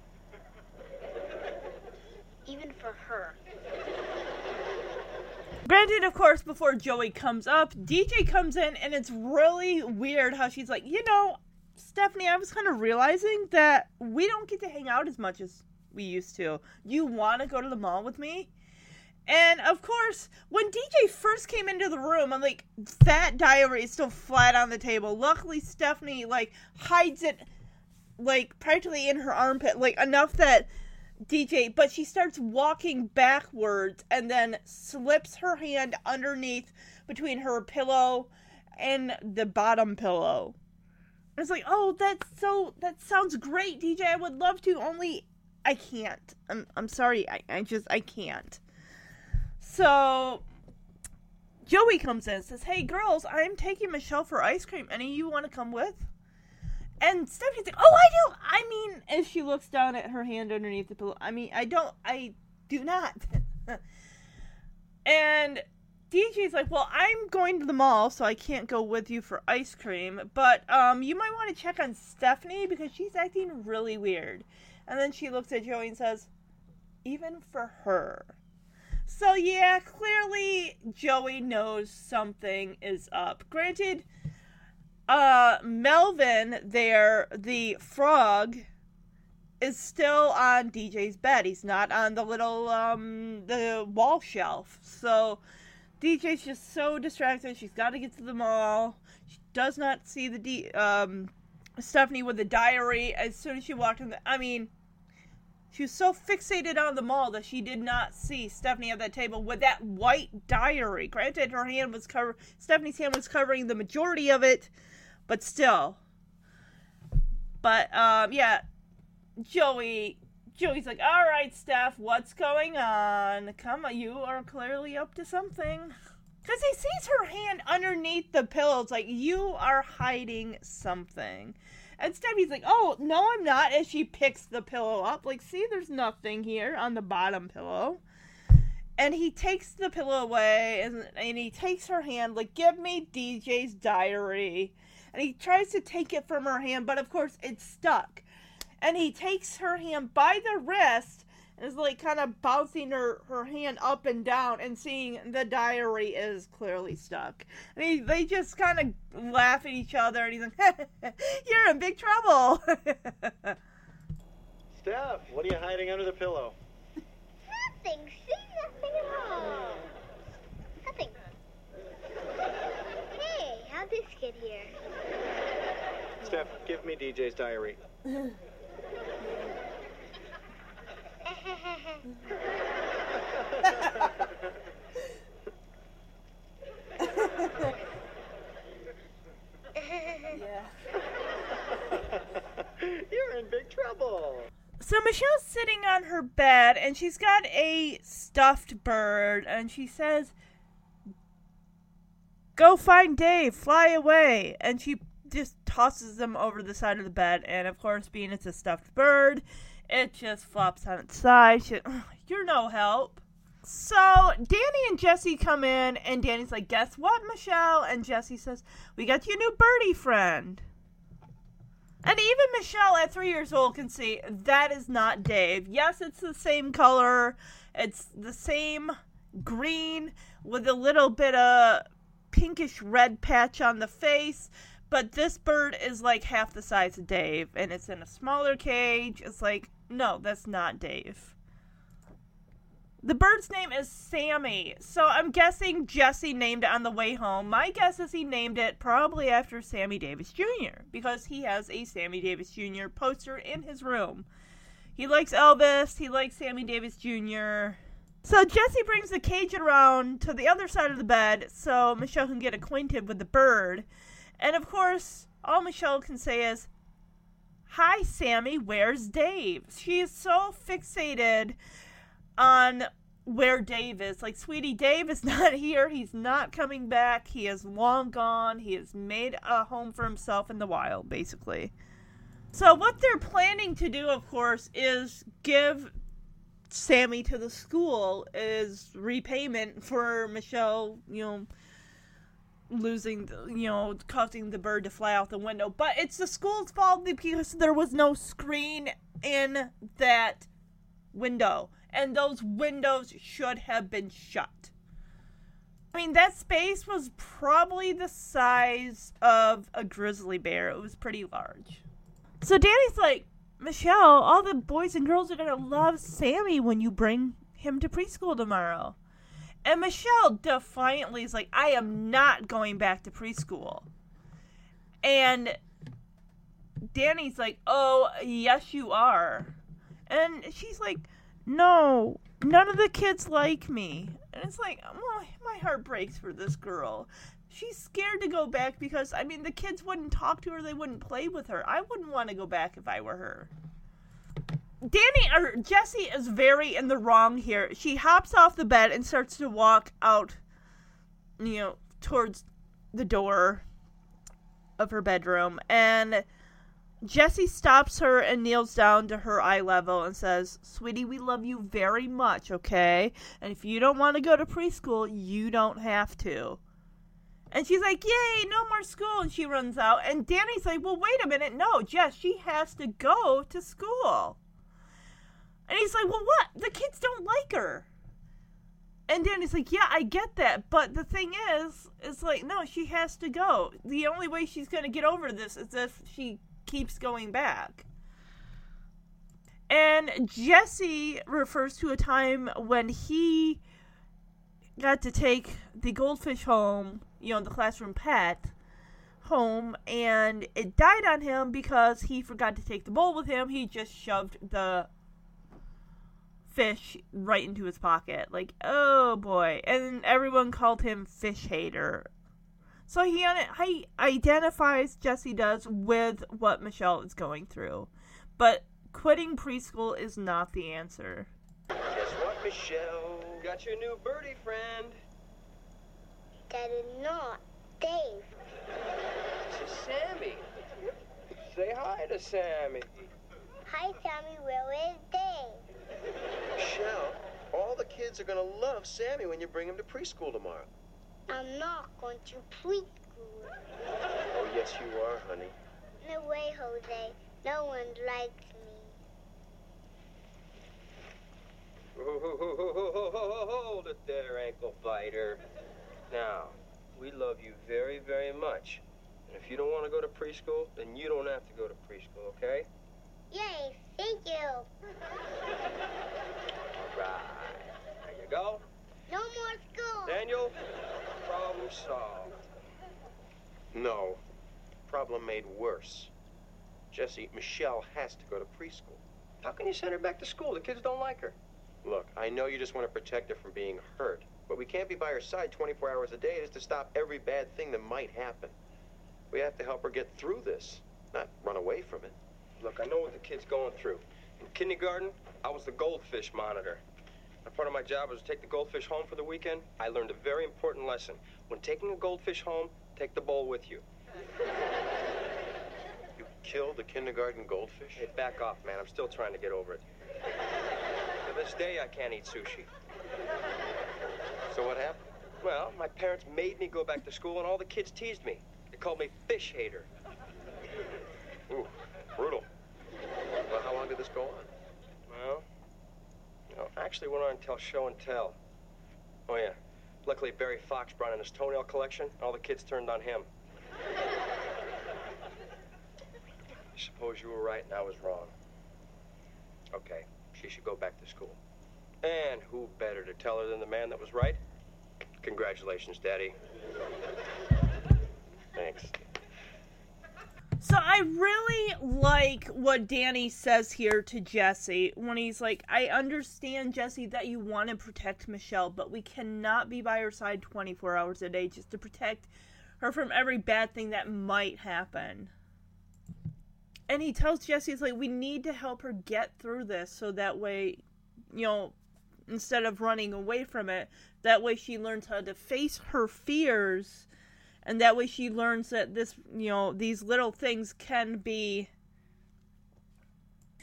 Even for her. Granted, of course, before Joey comes up, DJ comes in, and it's really weird how she's like, you know, Stephanie, I was kind of realizing that we don't get to hang out as much as we used to. You want to go to the mall with me? And, of course, when DJ first came into the room, I'm like, that diary is still flat on the table. Luckily, Stephanie, like, hides it, like, practically in her armpit, like, enough that DJ, but she starts walking backwards and then slips her hand underneath between her pillow and the bottom pillow. And it's like, oh, that sounds great, DJ. I would love to, only I can't. I'm sorry. I can't. So Joey comes in and says, hey, girls, I'm taking Michelle for ice cream. Any of you want to come with? And Stephanie's like, oh, I do. I mean, as she looks down at her hand underneath the pillow, I mean, I do not. And DJ's like, well, I'm going to the mall, so I can't go with you for ice cream. But you might want to check on Stephanie because she's acting really weird. And then she looks at Joey and says, even for her. So, yeah, clearly Joey knows something is up. Granted, Melvin there, the frog, is still on DJ's bed. He's not on the little, the wall shelf. So, DJ's just so distracted. She's got to get to the mall. She does not see the, Stephanie with the diary as soon as she walked in. She was so fixated on the mall that she did not see Stephanie at that table with that white diary. Granted, Stephanie's hand was covering the majority of it, but still. But, yeah, Joey's like, all right, Steph, what's going on? Come on, you are clearly up to something. Because he sees her hand underneath the pillow. It's like, you are hiding something. And Stephanie's like, oh, no, I'm not, as she picks the pillow up. Like, see, there's nothing here on the bottom pillow. And he takes the pillow away, and he takes her hand, like, give me DJ's diary. And he tries to take it from her hand, but, of course, it's stuck. And he takes her hand by the wrist and is, like, kind of bouncing her hand up and down and seeing the diary is clearly stuck. And they just kind of laugh at each other, and he's like, you're in big trouble. Steph, what are you hiding under the pillow? Nothing. See, nothing at all. Nothing. Hey, how'd this get here? Steph, give me DJ's diary. Yeah. You're in big trouble. So Michelle's sitting on her bed, and she's got a stuffed bird, and she says, "Go find Dave, fly away." And she just tosses them over the side of the bed, and of course, being it's a stuffed bird, it just flops on its side. She, "You're no help." So Danny and Jesse come in, and Danny's like, "Guess what, Michelle?" And Jesse says, "We got you a new birdie friend." And even Michelle at 3 years old can see that is not Dave. Yes, it's the same color. It's the same green with a little bit of pinkish red patch on the face. But this bird is like half the size of Dave. And it's in a smaller cage. It's like, no, that's not Dave. The bird's name is Sammy. So I'm guessing Jesse named it on the way home. My guess is he named it probably after Sammy Davis Jr. because he has a Sammy Davis Jr. poster in his room. He likes Elvis. He likes Sammy Davis Jr. So Jesse brings the cage around to the other side of the bed so Michelle can get acquainted with the bird. And of course, all Michelle can say is, "Hi, Sammy, where's Dave?" She is so fixated on where Dave is. Like, sweetie, Dave is not here. He's not coming back. He is long gone. He has made a home for himself in the wild, basically. So what they're planning to do, of course, is give Sammy to the school as repayment for Michelle, losing, causing the bird to fly out the window. But it's the school's fault because there was no screen in that window. And those windows should have been shut. I mean, that space was probably the size of a grizzly bear. It was pretty large. So Danny's like, "Michelle, all the boys and girls are going to love Sammy when you bring him to preschool tomorrow." And Michelle defiantly is like, "I am not going back to preschool." And Danny's like, "Oh, yes, you are." And she's like, "No, none of the kids like me." And it's like, well, my heart breaks for this girl. She's scared to go back because, I mean, the kids wouldn't talk to her. They wouldn't play with her. I wouldn't want to go back if I were her. Jesse is very in the wrong here. She hops off the bed and starts to walk out, towards the door of her bedroom. And Jesse stops her and kneels down to her eye level and says, "Sweetie, we love you very much, okay? And if you don't want to go to preschool, you don't have to." And she's like, "Yay, no more school." And she runs out. And Danny's like, "Well, wait a minute. No, Jess, she has to go to school." And he's like, "Well, what? The kids don't like her." And Danny's like, "Yeah, I get that, but the thing is, it's like, no, she has to go. The only way she's going to get over this is if she keeps going back." And Jesse refers to a time when he got to take the goldfish home, the classroom pet home, and it died on him because he forgot to take the bowl with him. He just shoved the fish right into his pocket. Like, oh boy. And everyone called him Fish Hater. So he identifies, Jesse does, with what Michelle is going through. But quitting preschool is not the answer. "Guess what, Michelle? Got your new birdie friend." "That is not Dave. It's Sammy. Say hi to Sammy." "Hi, Sammy. Where is Dave?" "Michelle, all the kids are going to love Sammy when you bring him to preschool tomorrow." "I'm not going to preschool." "Oh, yes, you are, honey." "No way, Jose. No one likes me." "Hold it there, ankle biter. Now, we love you very, very much. And if you don't want to go to preschool, then you don't have to go to preschool, okay?" "Yay, thank you." "All right. There you go. No more school. Daniel, problem solved." No, problem made worse. Jesse, Michelle has to go to preschool. How can you send her back to school? The kids don't like her. Look, I know you just want to protect her from being hurt, but we can't be by her side 24 hours a day just to stop every bad thing that might happen. We have to help her get through this, not run away from it. Look, I know what the kid's going through. In kindergarten, I was the goldfish monitor. And part of my job was to take the goldfish home for the weekend. I learned a very important lesson. When taking a goldfish home, take the bowl with you. You killed the kindergarten goldfish? Hey, back off, man. I'm still trying to get over it. To this day, I can't eat sushi. So what happened? Well, my parents made me go back to school, and all the kids teased me. They called me fish hater. Ooh, brutal. Well, how long did this go on? Well, you know, actually went on until show and tell. Oh, yeah. Luckily, Barry Fox brought in his toenail collection, and all the kids turned on him. I suppose you were right and I was wrong. Okay, she should go back to school. And who better to tell her than the man that was right? Congratulations, Daddy. Thanks. So I really like what Danny says here to Jesse when he's like, I understand, Jesse, that you want to protect Michelle, but we cannot be by her side 24 hours a day just to protect her from every bad thing that might happen. And he tells Jesse, he's like, we need to help her get through this so that way, you know, instead of running away from it, that way she learns how to face her fears. And that way she learns that this, you know, these little things can be,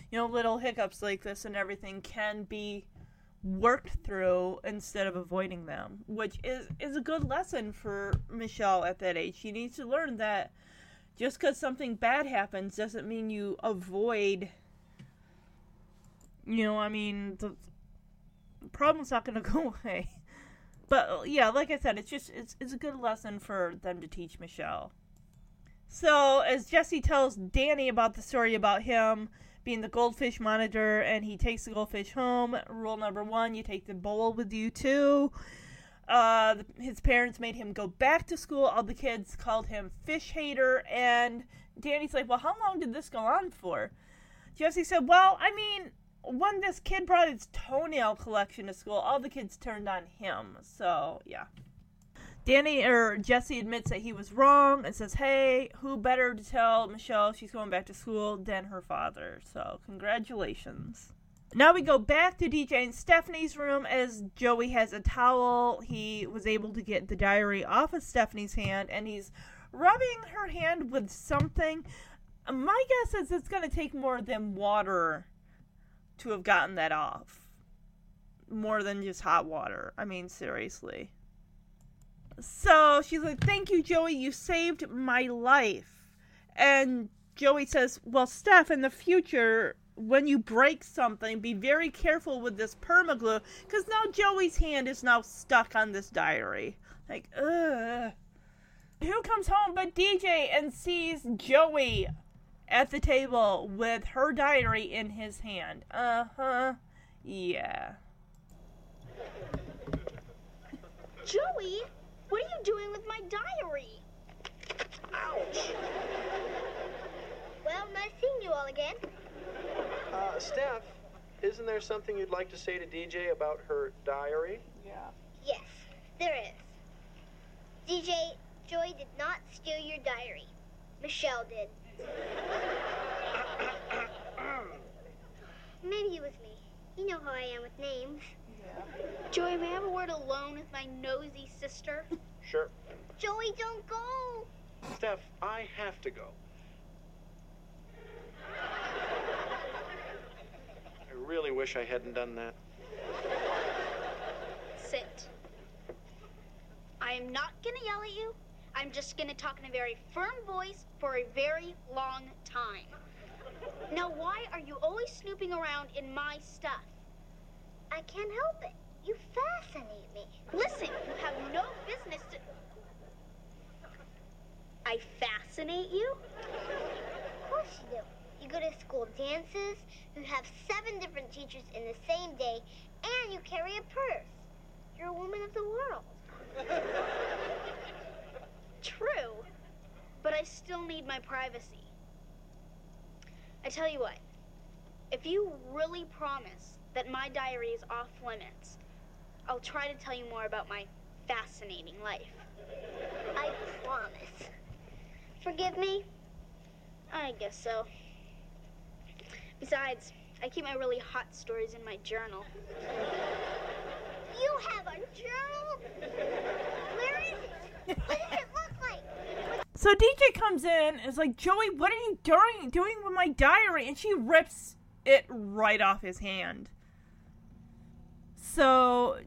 you know, little hiccups like this and everything can be worked through instead of avoiding them. Which is a good lesson for Michelle at that age. She needs to learn that just because something bad happens doesn't mean you avoid, you know, I mean, the problem's not going to go away. But, yeah, like I said, it's just, it's a good lesson for them to teach Michelle. So, as Jesse tells Danny about the story about him being the goldfish monitor, and he takes the goldfish home, rule number one, you take the bowl with you, too. His parents made him go back to school. All the kids called him fish hater, and Danny's like, well, how long did this go on for? Jesse said, well, I mean, when this kid brought his toenail collection to school, all the kids turned on him. So, yeah. Danny, or Jesse, admits that he was wrong and says, hey, who better to tell Michelle she's going back to school than her father. So, congratulations. Now we go back to DJ and Stephanie's room as Joey has a towel. He was able to get the diary off of Stephanie's hand, and he's rubbing her hand with something. My guess is it's going to take more than water to have gotten that off. More than just hot water. I mean, seriously. So she's like, thank you, Joey. You saved my life. And Joey says, well, Steph, in the future, when you break something, be very careful with this permaglue. Because now Joey's hand is now stuck on this diary. Like, ugh. Who comes home but DJ and sees Joey at the table with her diary in his hand. Uh-huh. Yeah. Joey, what are you doing with my diary? Ouch. Well, nice seeing you all again. Steph, isn't there something you'd like to say to DJ about her diary? Yeah. Yes, there is. DJ, Joey did not steal your diary. Michelle did. Maybe it was me. You know how I am with names. Yeah. Joey, may I have a word alone with my nosy sister? Sure. Joey, don't go. Steph, I have to go. I really wish I hadn't done that. Sit. I am not gonna yell at you. I'm just going to talk in a very firm voice for a very long time. Now, why are you always snooping around in my stuff? I can't help it. You fascinate me. Listen, you have no business to... I fascinate you? Of course you do. You go to school dances, you have 7 different teachers in the same day, and you carry a purse. You're a woman of the world. True, but I still need my privacy. I tell you what, If you really promise that my diary is off limits, I'll try to tell you more about my fascinating life. I promise. Forgive me? I guess so. Besides, I keep my really hot stories in my journal. You have a journal? Where is it? What does it look like? So DJ comes in and is like, Joey, what are you doing with my diary? And she rips it right off his hand. So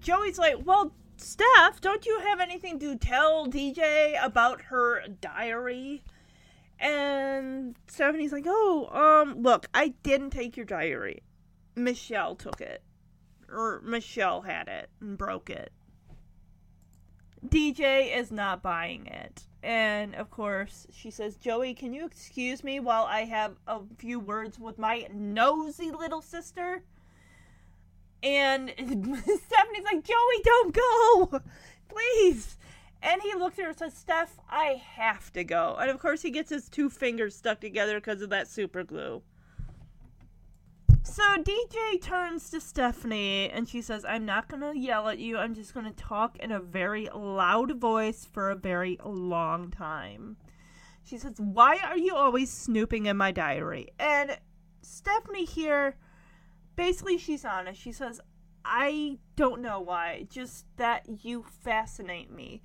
Joey's like, well, Steph, don't you have anything to tell DJ about her diary? And Stephanie's like, look, I didn't take your diary. Michelle took it. Or Michelle had it and broke it. DJ is not buying it. And, of course, she says, Joey, can you excuse me while I have a few words with my nosy little sister? And Stephanie's like, Joey, don't go! Please! And he looks at her and says, Steph, I have to go. And, of course, he gets his two fingers stuck together because of that super glue. So DJ turns to Stephanie and she says, I'm not going to yell at you. I'm just going to talk in a very loud voice for a very long time. She says, why are you always snooping in my diary? And Stephanie here, basically she's honest. She says, I don't know why, just that you fascinate me.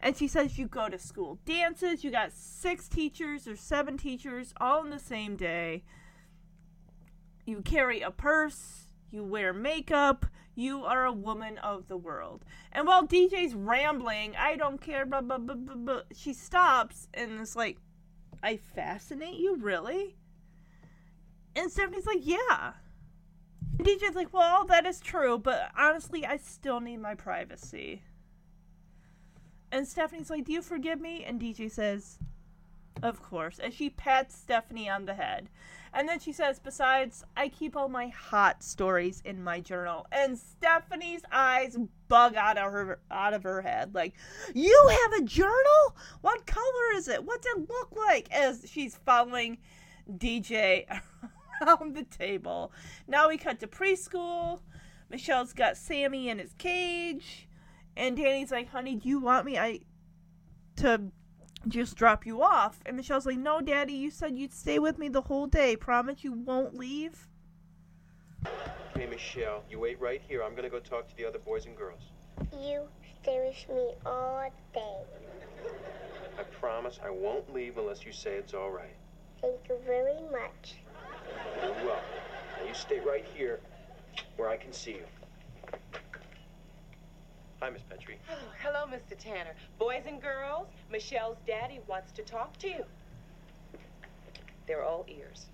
And she says, you go to school dances, you got 6 teachers or 7 teachers all on the same day. You carry a purse, you wear makeup, you are a woman of the world. And while DJ's rambling, I don't care, blah, blah, blah, blah, blah, she stops and is like, I fascinate you, really? And Stephanie's like, yeah. And DJ's like, well, that is true, but honestly, I still need my privacy. And Stephanie's like, do you forgive me? And DJ says, of course. And she pats Stephanie on the head. And then she says, besides, I keep all my hot stories in my journal. And Stephanie's eyes bug out of her head. Like, you have a journal? What color is it? What's it look like? As she's following DJ around the table. Now we cut to preschool. Michelle's got Sammy in his cage. And Danny's like, honey, do you want me to just drop you off? And Michelle's like, no, Daddy, you said you'd stay with me the whole day. Promise you won't leave? Hey, Michelle, you wait right here. I'm gonna go talk to the other boys and girls. You stay with me all day. I promise I won't leave unless you say it's all right. Thank you very much. You're welcome. Now you stay right here where I can see you. Hi, Miss Petrie. Oh, hello, Mr. Tanner. Boys and girls, Michelle's daddy wants to talk to you. They're all ears.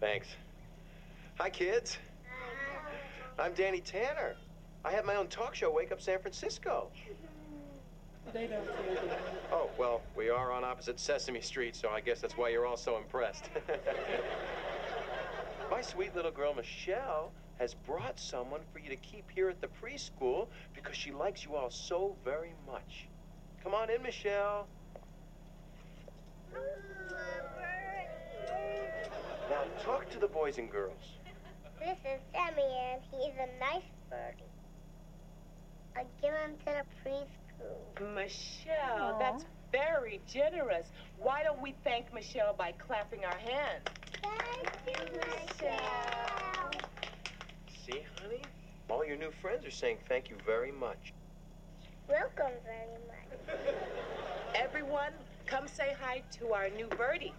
Thanks. Hi, kids. I'm Danny Tanner. I have my own talk show, Wake Up San Francisco. They don't care. Oh, well, we are on opposite Sesame Street, so I guess that's why you're all so impressed. My sweet little girl, Michelle, has brought someone for you to keep here at the preschool because she likes you all so very much. Come on in, Michelle. Now talk to the boys and girls. This is Sammy, and he's a nice birdie. I'll give him to the preschool. Michelle, aww, that's very generous. Why don't we thank Michelle by clapping our hands? Thank you, Michelle. See, honey? All your new friends are saying thank you very much. Welcome very much. Everyone, come say hi to our new birdie.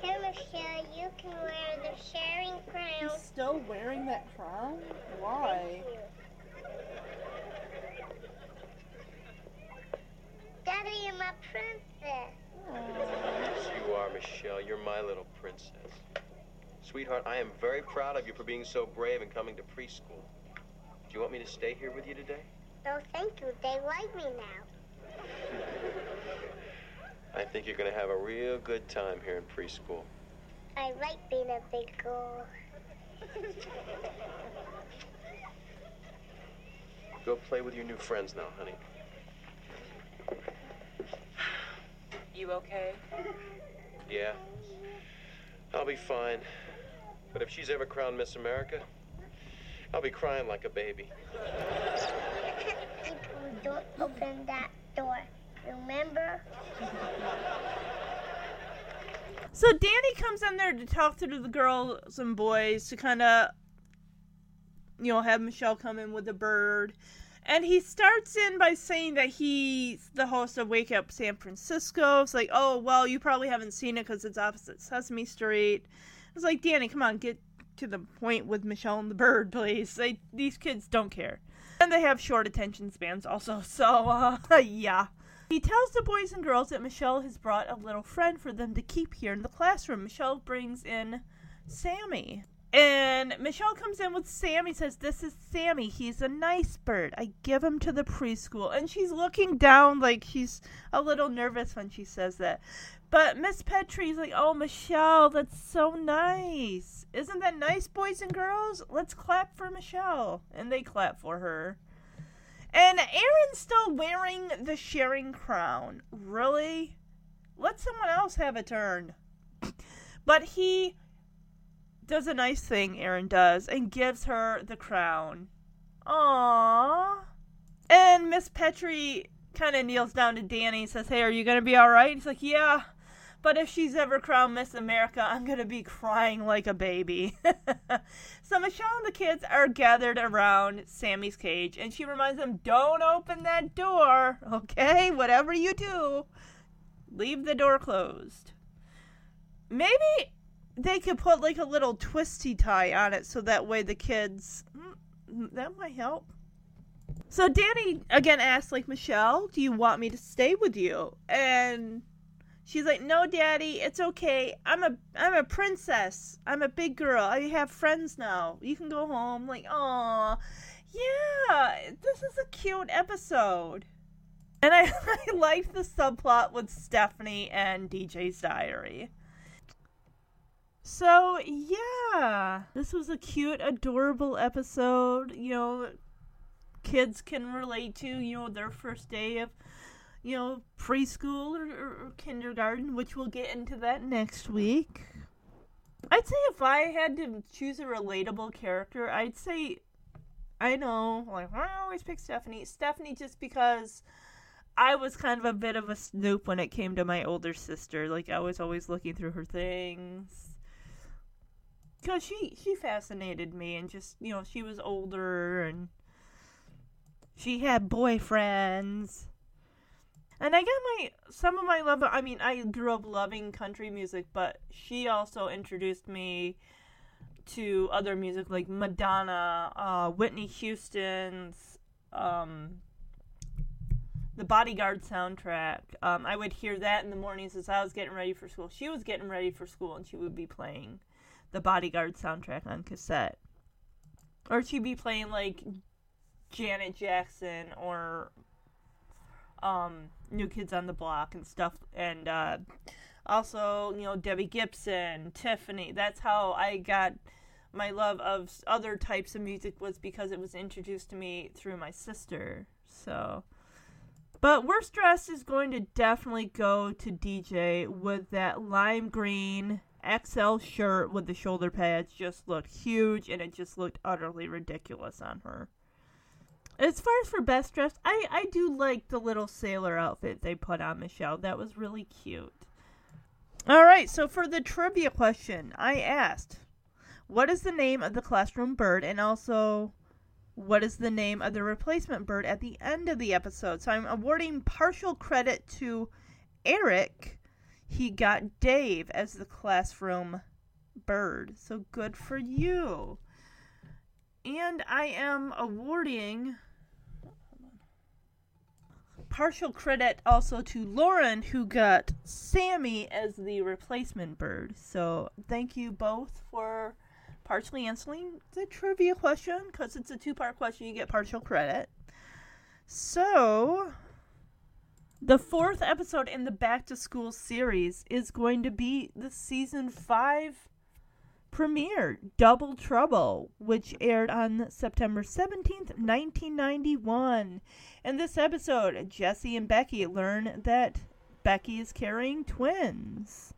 Hey, Michelle, you can wear the sharing crown. He's still wearing that crown? Why? Daddy, you're my princess. Aww. Yes, you are, Michelle. You're my little princess. Sweetheart, I am very proud of you for being so brave and coming to preschool. Do you want me to stay here with you today? No, thank you. They like me now. I think you're going to have a real good time here in preschool. I like being a big girl. Go play with your new friends now, honey. You okay? Yeah. I'll be fine. But if she's ever crowned Miss America, I'll be crying like a baby. People, don't open that door. Remember? So Danny comes in there to talk to the girls and boys to kind of, you know, have Michelle come in with the bird. And he starts in by saying that he's the host of Wake Up San Francisco. It's like, oh, well, you probably haven't seen it because it's opposite Sesame Street. It's like, Danny, come on, get to the point with Michelle and the bird, please. These kids don't care. And they have short attention spans also, so, yeah. He tells the boys and girls that Michelle has brought a little friend for them to keep here in the classroom. Michelle brings in Sammy. And Michelle comes in with Sammy, says, this is Sammy. He's a nice bird. I give him to the preschool. And she's looking down like she's a little nervous when she says that. But Miss Petrie's like, oh, Michelle, that's so nice. Isn't that nice, boys and girls? Let's clap for Michelle. And they clap for her. And Aaron's still wearing the sharing crown. Really? Let someone else have a turn. But he does a nice thing, Aaron does, and gives her the crown. Aww. And Miss Petrie kind of kneels down to Danny and says, hey, are you going to be all right? He's like, yeah, but if she's ever crowned Miss America, I'm going to be crying like a baby. So Michelle and the kids are gathered around Sammy's cage, and she reminds them, don't open that door, okay? Whatever you do, leave the door closed. Maybe they could put like a little twisty tie on it so that way the kids, that might help. So Danny again asks, like, Michelle, do you want me to stay with you? And she's like, no, Daddy, it's okay. I'm a princess. I'm a big girl. I have friends now. You can go home. Like, aw, yeah, this is a cute episode. And I liked the subplot with Stephanie and DJ's diary. So, yeah, this was a cute, adorable episode, you know, kids can relate to, you know, their first day of, you know, preschool or kindergarten, which we'll get into that next week. I'd say if I had to choose a relatable character, I'd say, I know, like, I always pick Stephanie. Stephanie, just because I was kind of a bit of a snoop when it came to my older sister. Like, I was always looking through her things. Because she fascinated me, and just, you know, she was older, and she had boyfriends. And I got some of my love, I mean, I grew up loving country music, but she also introduced me to other music, like Madonna, Whitney Houston's, the Bodyguard soundtrack. I would hear that in the mornings as I was getting ready for school. She was getting ready for school, and she would be playing the Bodyguard soundtrack on cassette. Or she'd be playing, like, Janet Jackson or New Kids on the Block and stuff. And also, you know, Debbie Gibson, Tiffany. That's how I got my love of other types of music, was because it was introduced to me through my sister. So, but Worst Dressed is going to definitely go to DJ with that lime green XL shirt with the shoulder pads. Just looked huge, and it just looked utterly ridiculous on her. As far as for Best Dressed, I do like the little sailor outfit they put on Michelle. That was really cute. Alright, so for the trivia question, I asked, what is the name of the classroom bird, and also, what is the name of the replacement bird at the end of the episode? So I'm awarding partial credit to Eric. He got Dave as the classroom bird. So good for you. And I am awarding partial credit also to Lauren, who got Sammy as the replacement bird. So thank you both for partially answering the trivia question, because it's a two-part question. You get partial credit. So the fourth episode in the Back to School series is going to be the season 5 premiere, Double Trouble, which aired on September 17th, 1991. In this episode, Jesse and Becky learn that Becky is carrying twins.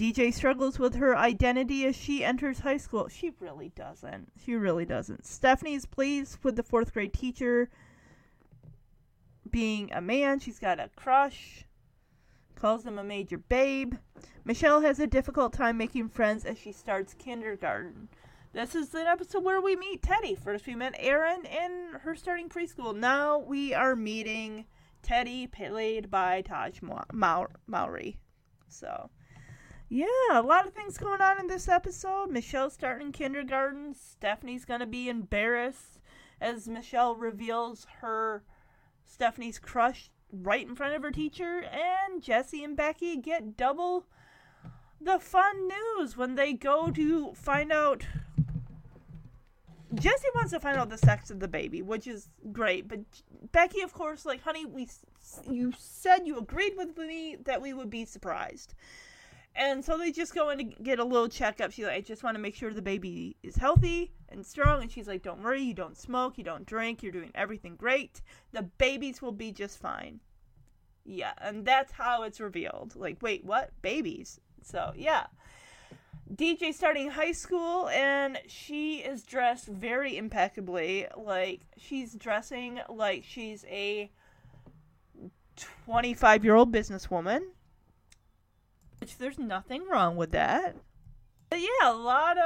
DJ struggles with her identity as she enters high school. She really doesn't. She really doesn't. Stephanie is pleased with the fourth grade teacher being a man. She's got a crush. Calls him a major babe. Michelle has a difficult time making friends as she starts kindergarten. This is the episode where we meet Teddy. First we met Aaron in her starting preschool. Now we are meeting Teddy, played by Taj Mowry. So, yeah, a lot of things going on in this episode. Michelle's starting kindergarten. Stephanie's going to be embarrassed as Michelle reveals her Stephanie's crush right in front of her teacher. And Jesse and Becky get double the fun news when they go to find out. Jesse wants to find out the sex of the baby, which is great. But Becky, of course, like, honey, you said you agreed with me that we would be surprised. And so they just go in to get a little checkup. She's like, I just want to make sure the baby is healthy and strong. And she's like, don't worry, you don't smoke, you don't drink, you're doing everything great. The babies will be just fine. Yeah, and that's how it's revealed. Like, wait, what? Babies? So, yeah. DJ starting high school, and she is dressed very impeccably. Like, she's dressing like she's a 25-year-old businesswoman, which there's nothing wrong with that. But yeah, a lot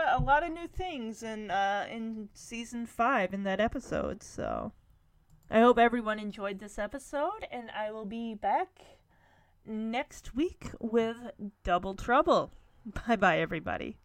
of new things in season 5 in that episode. So I hope everyone enjoyed this episode, and I will be back next week with Double Trouble. Bye-bye, everybody.